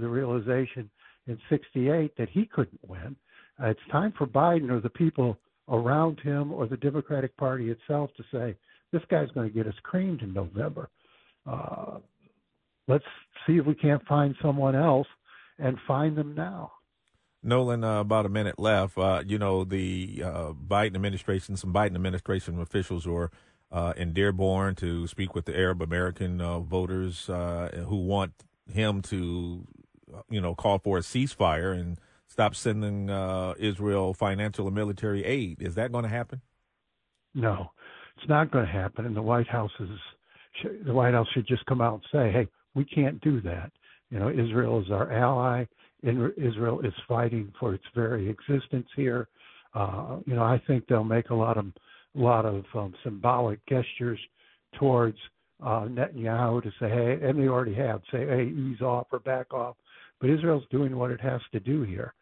the realization in 1968 that he couldn't win. It's time for Biden or the people around him or the Democratic Party itself to say, this guy's going to get us creamed in November. Let's see if we can't find someone else, and find them now. Nolan, about a minute left. You know, the Biden administration officials were in Dearborn to speak with the Arab American voters who want him to, you know, call for a ceasefire and stop sending Israel financial and military aid. Is that going to happen? No, it's not going to happen. And the White House should just come out and say, hey, we can't do that. You know, Israel is our ally. Israel is fighting for its very existence here. You know, I think they'll make a lot of symbolic gestures towards Netanyahu to say, hey, and they already have, say, hey, ease off or back off. But Israel's doing what it has to do here.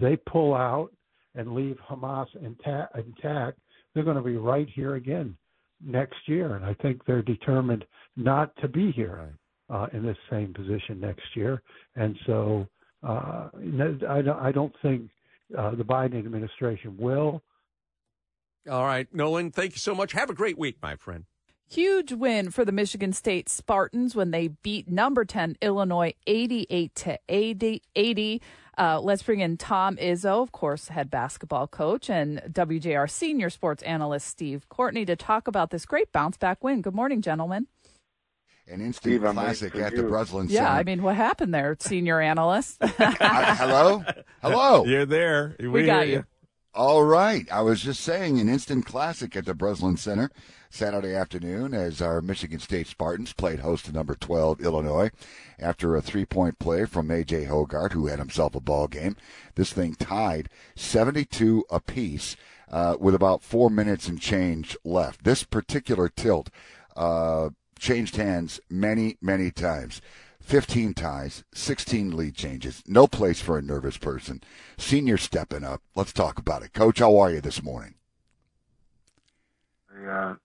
They pull out and leave Hamas intact. They're going to be right here again next year, and I think they're determined not to be here. Right. In this same position next year. And so I don't think the Biden administration will. All right, Nolan, thank you so much. Have a great week, my friend. Huge win for the Michigan State Spartans when they beat number 10 Illinois 88-80. Let's bring in Tom Izzo, of course, head basketball coach, and WJR senior sports analyst Steve Courtney to talk about this great bounce-back win. Good morning, gentlemen. An instant Steve, classic at the Breslin Center. Yeah, I mean, what happened there, senior analyst? Hello? You're there. We got you. All right. I was just saying an instant classic at the Breslin Center Saturday afternoon as our Michigan State Spartans played host to number 12, Illinois, after a three-point play from A.J. Hogart, who had himself a ball game. This thing tied 72 apiece with about 4 minutes and change left. This particular tilt changed hands many, many times. 15 ties, 16 lead changes. No place for a nervous person. Senior stepping up. Let's talk about it. Coach, how are you this morning?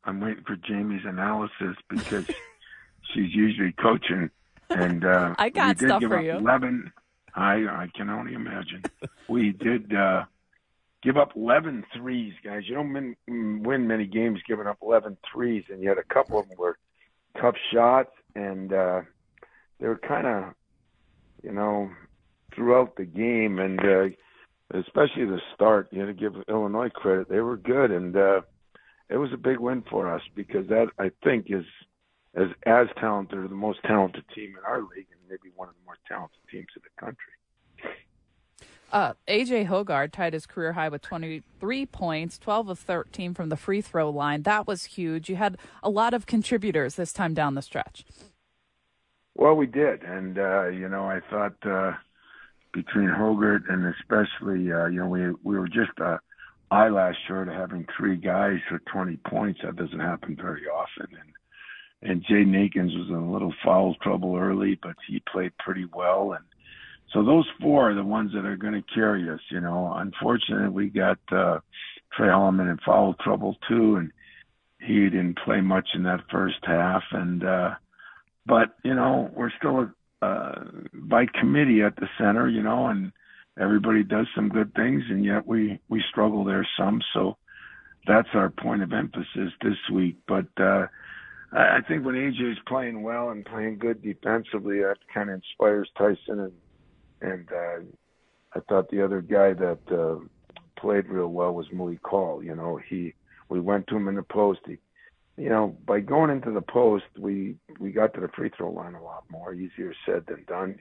I'm waiting for Jamie's analysis because She's usually coaching. And I got stuff for you. 11, I can only imagine. We did give up 11 threes, guys. You don't win many games giving up 11 threes, and yet a couple of them were tough shots, and they were kind of, you know, throughout the game, and especially the start. You had to give Illinois credit. They were good, and it was a big win for us because that, I think, is as talented or the most talented team in our league and maybe one of the more talented teams in the country. A.J. Hogart tied his career high with 23 points, 12 of 13 from the free throw line. That was huge. You had a lot of contributors this time down the stretch. Well, we did. And, you know, I thought between Hogart and especially, you know, we were just an eyelash short of having three guys for 20 points. That doesn't happen very often. And Jaden Akins was in a little foul trouble early, but he played pretty well. And so those four are the ones that are going to carry us, you know. Unfortunately, we got Trey Holloman in foul trouble too, and he didn't play much in that first half. And but, you know, we're still by committee at the center, you know, and everybody does some good things, and yet we struggle there some. So that's our point of emphasis this week. But I think when AJ's playing well and playing good defensively, that kind of inspires Tyson and I thought the other guy that played real well was Malik Hall. You know, we went to him in the post. He, you know, by going into the post, we got to the free throw line a lot more. Easier said than done.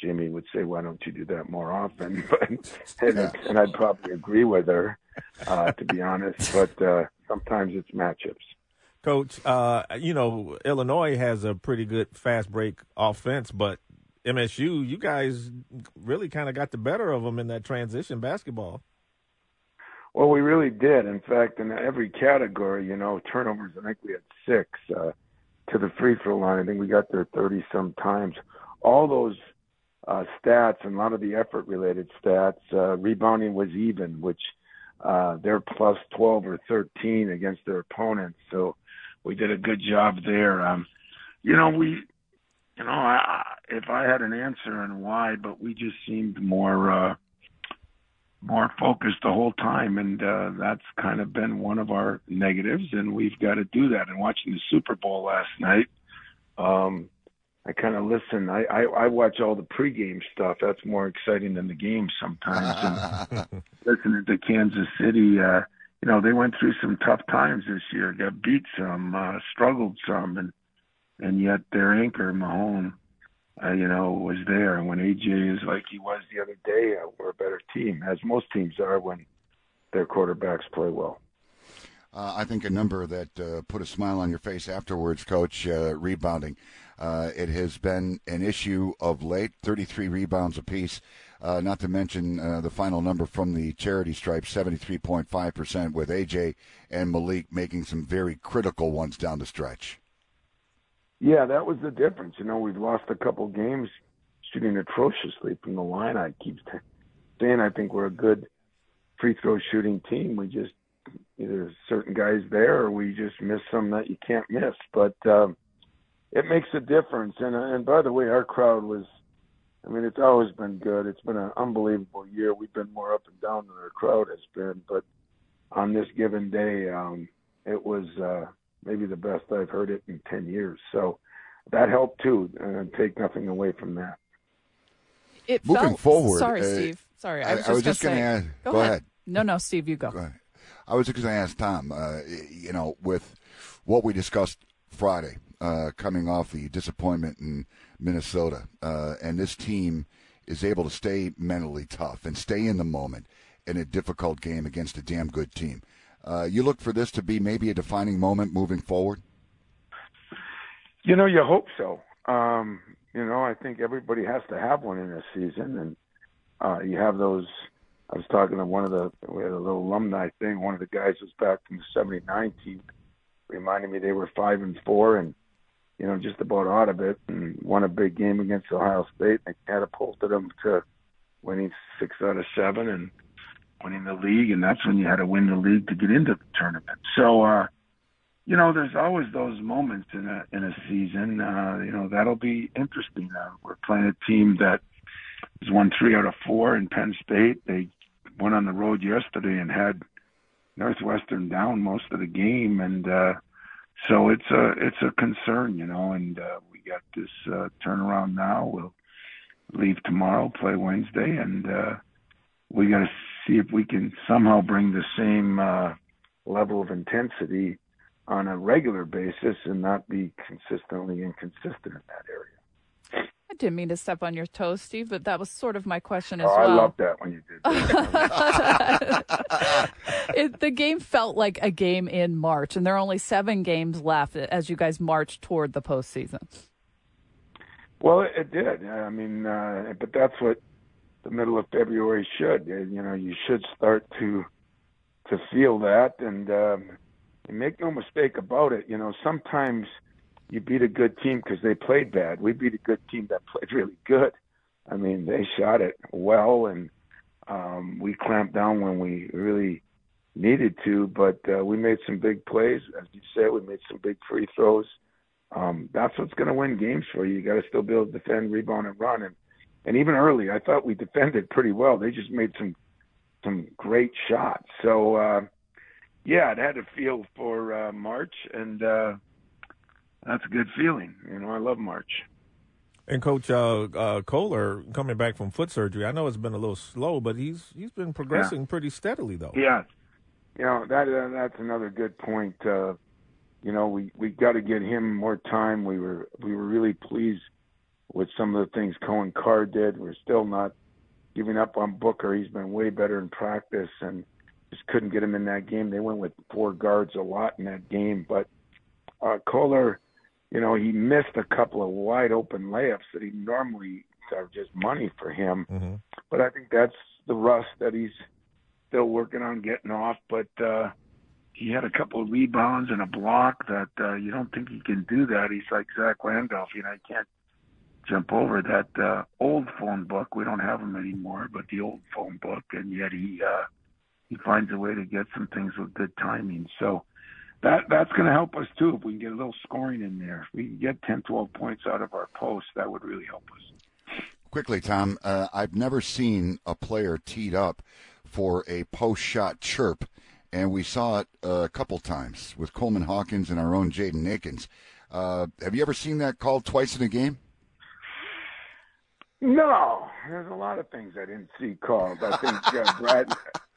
Jamie would say, "Why don't you do that more often?" But and I'd probably agree with her, to be honest. But sometimes it's matchups. Coach, you know, Illinois has a pretty good fast break offense, but MSU, you guys really kind of got the better of them in that transition basketball. Well, we really did. In fact, in every category, you know, turnovers, I think we had 6 to the free throw line. I think we got there 30-some times. All those stats and a lot of the effort-related stats, rebounding was even, which they're plus 12 or 13 against their opponents. So we did a good job there. You know, if I had an answer on why, but we just seemed more focused the whole time, and that's kind of been one of our negatives, and we've got to do that. And watching the Super Bowl last night, I kind of listen. I watch all the pregame stuff. That's more exciting than the game sometimes. And listening to Kansas City, you know, they went through some tough times this year, got beat some, struggled some, and yet their anchor, Mahomes, you know, was there. And when AJ is like he was the other day, we're a better team, as most teams are when their quarterbacks play well. I think a number that put a smile on your face afterwards, Coach, rebounding. It has been an issue of late, 33 rebounds apiece, not to mention the final number from the charity stripe, 73.5%, with AJ and Malik making some very critical ones down the stretch. Yeah, that was the difference. You know, we've lost a couple games shooting atrociously from the line. I keep saying I think we're a good free throw shooting team. We just, either certain guys there or we just miss some that you can't miss. But it makes a difference. And by the way, our crowd was, I mean, it's always been good. It's been an unbelievable year. We've been more up and down than our crowd has been. But on this given day, it was maybe the best I've heard it in 10 years. So that helped too, and take nothing away from that. It moving felt, forward. Sorry, Steve. Sorry, I was just going to ask. Go ahead. No, Steve, you go. Go ahead. I was just going to ask Tom, you know, with what we discussed Friday, coming off the disappointment in Minnesota, and this team is able to stay mentally tough and stay in the moment in a difficult game against a damn good team. You look for this to be maybe a defining moment moving forward? You know, you hope so. You know, I think everybody has to have one in this season. And you have those, I was talking to we had a little alumni thing. One of the guys was back from the 79 team, reminded me they were 5-4 and, you know, just about out of it, and won a big game against Ohio State. They catapulted them to winning 6 out of 7 and winning the league, and that's when you had to win the league to get into the tournament. So you know, there's always those moments in a season. You know, that'll be interesting. We're playing a team that has won 3 out of 4 in Penn State. They went on the road yesterday and had Northwestern down most of the game, and so it's a concern, you know. And we got this turnaround now. We'll leave tomorrow, play Wednesday, and we got to see if we can somehow bring the same level of intensity on a regular basis and not be consistently inconsistent in that area. I didn't mean to step on your toes, Steve, but that was sort of my question as well. I love that when you did that. The game felt like a game in March, and there are only 7 games left as you guys march toward the postseason. Well, it did. I mean, but that's what the middle of February should. You know, you should start to feel that, and make no mistake about it. You know, sometimes you beat a good team because they played bad. We beat a good team that played really good. I mean, they shot it well, and we clamped down when we really needed to, but we made some big plays. As you said, we made some big free throws. That's what's going to win games for you. You got to still be able to defend, rebound, and run. And even early, I thought we defended pretty well. They just made some great shots. So, yeah, it had a feel for March, and that's a good feeling. You know, I love March. And Coach Kohler, coming back from foot surgery, I know it's been a little slow, but he's been progressing pretty steadily, though. Yeah. You know, that's another good point. You know, we got to get him more time. We were really pleased with some of the things Cohen Carr did. We're still not giving up on Booker. He's been way better in practice, and just couldn't get him in that game. They went with 4 guards a lot in that game. But Kohler, you know, he missed a couple of wide-open layups that he normally are just money for him. Mm-hmm. But I think that's the rust that he's still working on getting off. But he had a couple of rebounds and a block that you don't think he can do that. He's like Zach Randolph. You know, he can't jump over that old phone book. We don't have them anymore, but the old phone book, and yet he finds a way to get some things with good timing. So that's going to help us too. If we can get a little scoring in there, if we can get 10, 12 points out of our post, that would really help us. Quickly, Tom, I've never seen a player teed up for a post shot chirp, and we saw it a couple times with Coleman Hawkins and our own Jaden Akins. Have you ever seen that called twice in a game? No, there's a lot of things I didn't see called. I think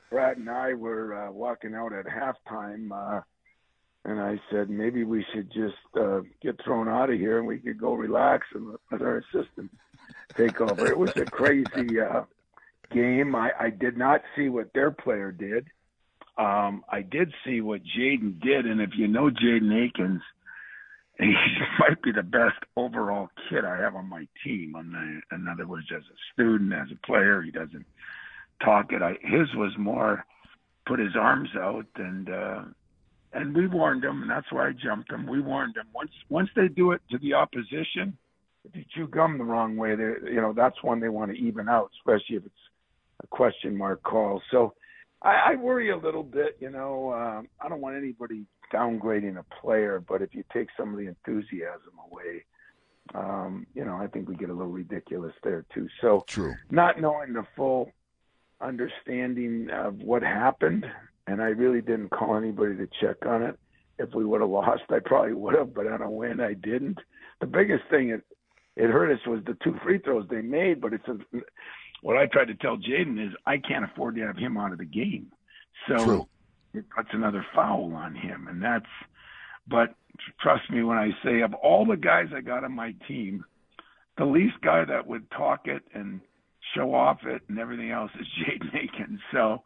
Brad and I were walking out at halftime, and I said maybe we should just get thrown out of here and we could go relax and let our assistant take over. It was a crazy game. I did not see what their player did. I did see what Jaden did, and if you know Jaden Akins, he might be the best overall kid I have on my team. In other words, as a student, as a player, he doesn't talk it. His was more put his arms out, and we warned him, and that's why I jumped him. We warned him. Once they do it to the opposition, if you chew gum the wrong way, you know, that's when they want to even out, especially if it's a question mark call. So I worry a little bit, you know. I don't want anybody downgrading a player, but if you take some of the enthusiasm away, you know, I think we get a little ridiculous there too. So true. Not knowing the full understanding of what happened, and I really didn't call anybody to check on it. If we would have lost, I probably would have, but on a win, I didn't. The biggest thing it hurt us was the 2 free throws they made, but what I tried to tell Jaden is I can't afford to have him out of the game. So true. That's another foul on him, and but trust me when I say of all the guys I got on my team, the least guy that would talk it and show off it and everything else is Jaden Akins. So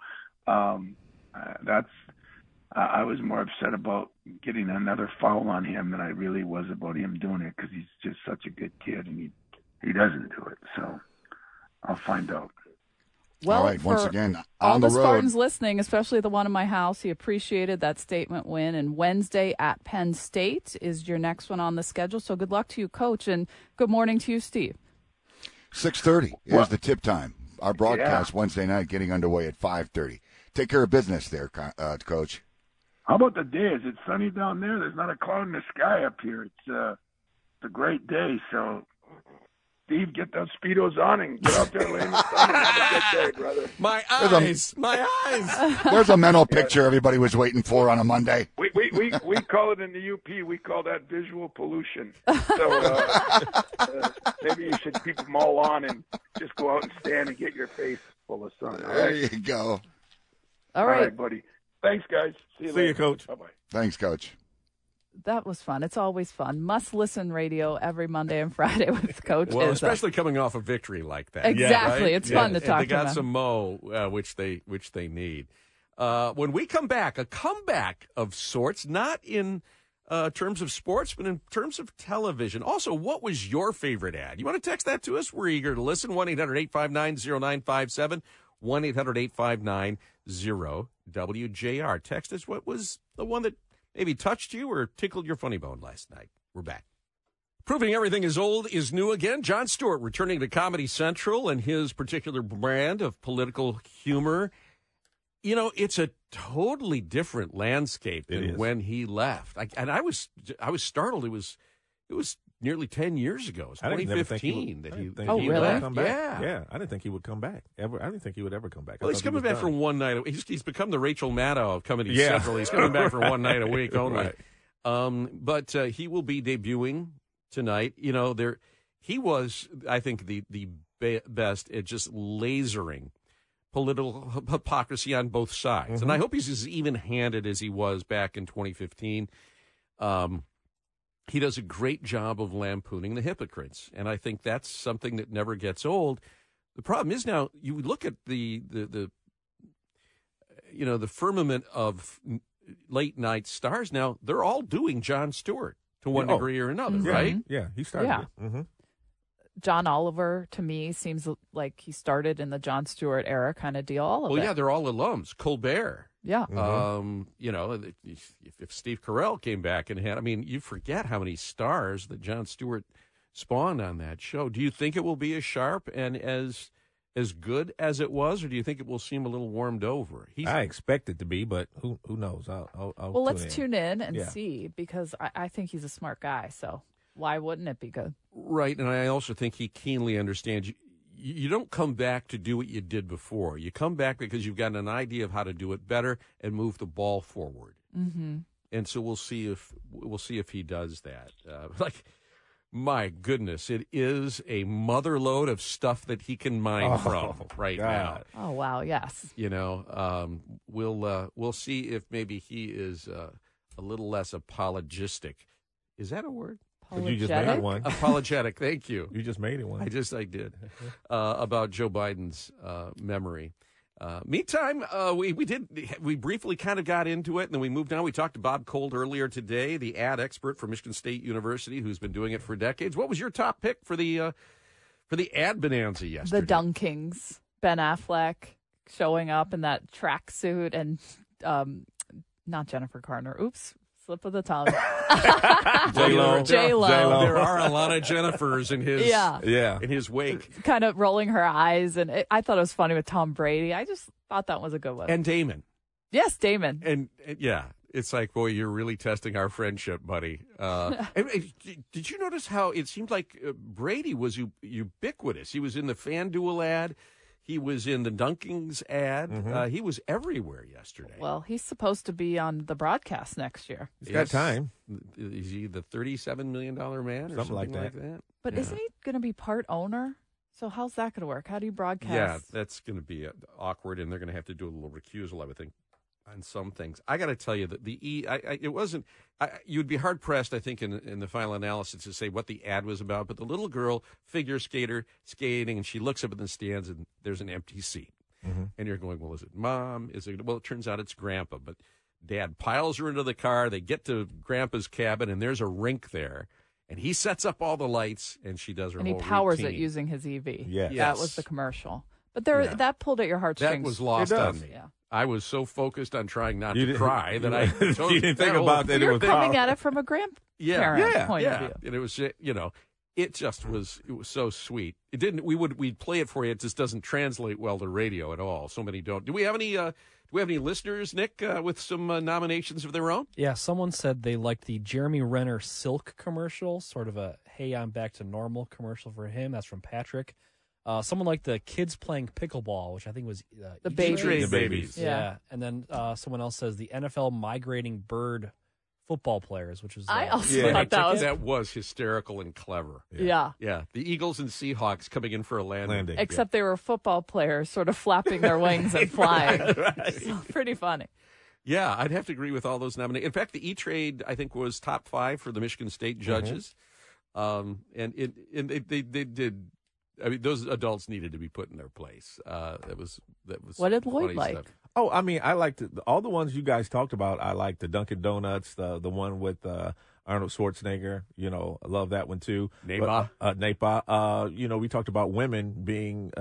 I was more upset about getting another foul on him than I really was about him doing it, because he's just such a good kid, and he doesn't do it. So I'll find out. Well, all right, once again, on all the road. Spartans listening, especially the one in my house, he appreciated that statement win. And Wednesday at Penn State is your next one on the schedule. So good luck to you, Coach, and good morning to you, Steve. 6:30 is the tip time. Our broadcast Wednesday night getting underway at 5:30. Take care of business there, Coach. How about the day? Is it sunny down there? There's not a cloud in the sky up here. It's a great day. So, Steve, get those Speedos on and get out there and lay in the sun and have a good day, brother. My eyes. There's a mental picture everybody was waiting for on a Monday. We call it in the UP, we call that visual pollution. So maybe you should keep them all on and just go out and stand and get your face full of sun. There you go. All right, buddy. Thanks, guys. See you later. Coach. Bye-bye. Thanks, Coach. That was fun. It's always fun. Must listen radio every Monday and Friday with Coach Izzo. Well, especially coming off a victory like that. Exactly. Right? It's fun to talk to them. They got some mo, which they need. When we come back, a comeback of sorts, not in terms of sports, but in terms of television. Also, what was your favorite ad? You want to text that to us? We're eager to listen. 1-800-859-0957. 1-800-859-0WJR. Text us what was the one that maybe touched you or tickled your funny bone last night. We're back. Proving everything is old is new again. Jon Stewart returning to Comedy Central and his particular brand of political humor. You know, it's a totally different landscape than when he left. I was startled. It was nearly 10 years ago. It was 2015 that he left. Yeah, I didn't think he would come back. I didn't think he would ever come back. Well, he's coming back for one night. He's become the Rachel Maddow of Comedy Central. He's coming back for one night a week only. Right. But he will be debuting tonight. You know, he was, I think, the best at just lasering political hypocrisy on both sides. Mm-hmm. And I hope he's as even-handed as he was back in 2015. He does a great job of lampooning the hypocrites, and I think that's something that never gets old. The problem is now you look at the firmament of late night stars. Now they're all doing Jon Stewart to one degree or another, mm-hmm. right? Yeah, he started. Yeah. It. Mm-hmm. John Oliver to me seems like he started in the Jon Stewart era kind of deal. They're all alums. Colbert. Yeah. Mm-hmm. You know, if Steve Carell came back and had, I mean, you forget how many stars that Jon Stewart spawned on that show. Do you think it will be as sharp and as good as it was, or do you think it will seem a little warmed over? I expect it to be, but who knows? Let's tune in and see, because I think he's a smart guy, so why wouldn't it be good? Right, and I also think he keenly understands you don't come back to do what you did before. You come back because you've gotten an idea of how to do it better and move the ball forward. Mm-hmm. And so we'll see if he does that. My goodness, it is a motherload of stuff that he can mine from right now. Oh wow, yes. You know, we'll see if maybe he is a little less apologistic. Is that a word? You just made it one. Apologetic, thank you. You just made it one. I did. About Joe Biden's memory. Meantime, we briefly kind of got into it, and then we moved on. We talked to Bob Colt earlier today, the ad expert from Michigan State University, who's been doing it for decades. What was your top pick for the ad bonanza yesterday? The Dunkings, Ben Affleck showing up in that tracksuit, and not Jennifer Garner. Oops. Slip of the tongue. J-Lo. There are a lot of Jennifers in his in his wake. Kind of rolling her eyes, and I thought it was funny with Tom Brady. I just thought that was a good one. And Damon. Yes, Damon. And yeah, it's like, boy, you're really testing our friendship, buddy. Did you notice how it seemed like Brady was ubiquitous? He was in the FanDuel ad. He was in the Dunkings ad. Mm-hmm. He was everywhere yesterday. Well, he's supposed to be on the broadcast next year. He's got time. Is he the $37 million man or something like that? But isn't he going to be part owner? So how's that going to work? How do you broadcast? Yeah, that's going to be awkward, and they're going to have to do a little recusal, I would think, on some things. I got to tell you that you'd be hard-pressed, I think, in the final analysis to say what the ad was about, but the little girl, figure skater, skating, and she looks up in the stands, and there's an empty seat. Mm-hmm. And you're going, well, is it Mom? Well, it turns out it's Grandpa, but Dad piles her into the car. They get to Grandpa's cabin, and there's a rink there, and he sets up all the lights, and she does her whole routine. And he powers it using his EV. Yes. That was the commercial. But that pulled at your heartstrings. That was lost on me. Yeah. I was so focused on trying not to cry that I totally you didn't think about that. You're coming at it from a grandparent point of view. And it was, you know, It just was, it was so sweet. It didn't, we'd play it for you. It just doesn't translate well to radio at all. So many don't. Do we have any, listeners, Nick, with some nominations of their own? Yeah. Someone said they liked the Jeremy Renner Silk commercial, sort of a, hey, I'm back to normal commercial for him. That's from Patrick. Someone liked the kids playing pickleball, which I think was the babies. Yeah. And then someone else says the NFL migrating bird football players, which was I also thought that was hysterical and clever. Yeah. The Eagles and Seahawks coming in for a landing. Except they were football players, sort of flapping their wings and flying. Right. So pretty funny. Yeah, I'd have to agree with all those nominees. In fact, the E-Trade I think was top 5 for the Michigan State judges, and they did. I mean, those adults needed to be put in their place. That was. What did Lloyd like? Stuff. Oh, I mean, I liked all the ones you guys talked about. I liked the Dunkin' Donuts, the one with Arnold Schwarzenegger. You know, I love that one too. NAPA. You know, we talked about women being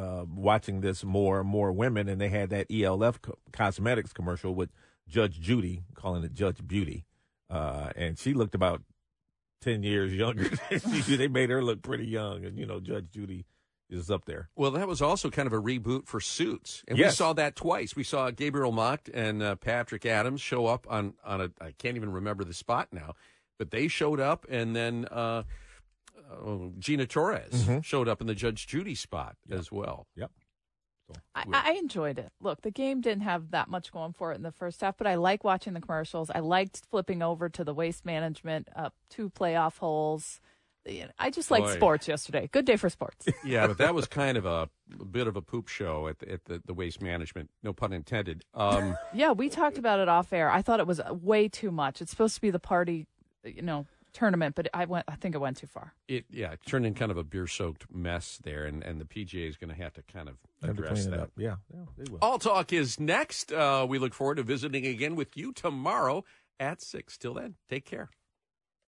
watching this more and more women, and they had that ELF cosmetics commercial with Judge Judy, calling it Judge Beauty, and she looked about 10 years younger. They made her look pretty young, and you know, Judge Judy is up there. Well, that was also kind of a reboot for Suits, and we saw that twice. We saw Gabriel Mocht and Patrick Adams show up on a, I can't even remember the spot now, but they showed up, and then Gina Torres showed up in the Judge Judy spot as well. Yep. So, I enjoyed it. Look, the game didn't have that much going for it in the first half, but I like watching the commercials. I liked flipping over to the waste management, two playoff holes. I just liked sports yesterday. Good day for sports. Yeah, but that was kind of a bit of a poop show at the waste management, no pun intended. Yeah, we talked about it off air. I thought it was way too much. It's supposed to be the party, you know, tournament, but I think it went too far. It turned in kind of a beer-soaked mess there, and the PGA is going to have to kind of address that. Yeah, they will. All Talk is next. We look forward to visiting again with you tomorrow at 6. Till then, take care.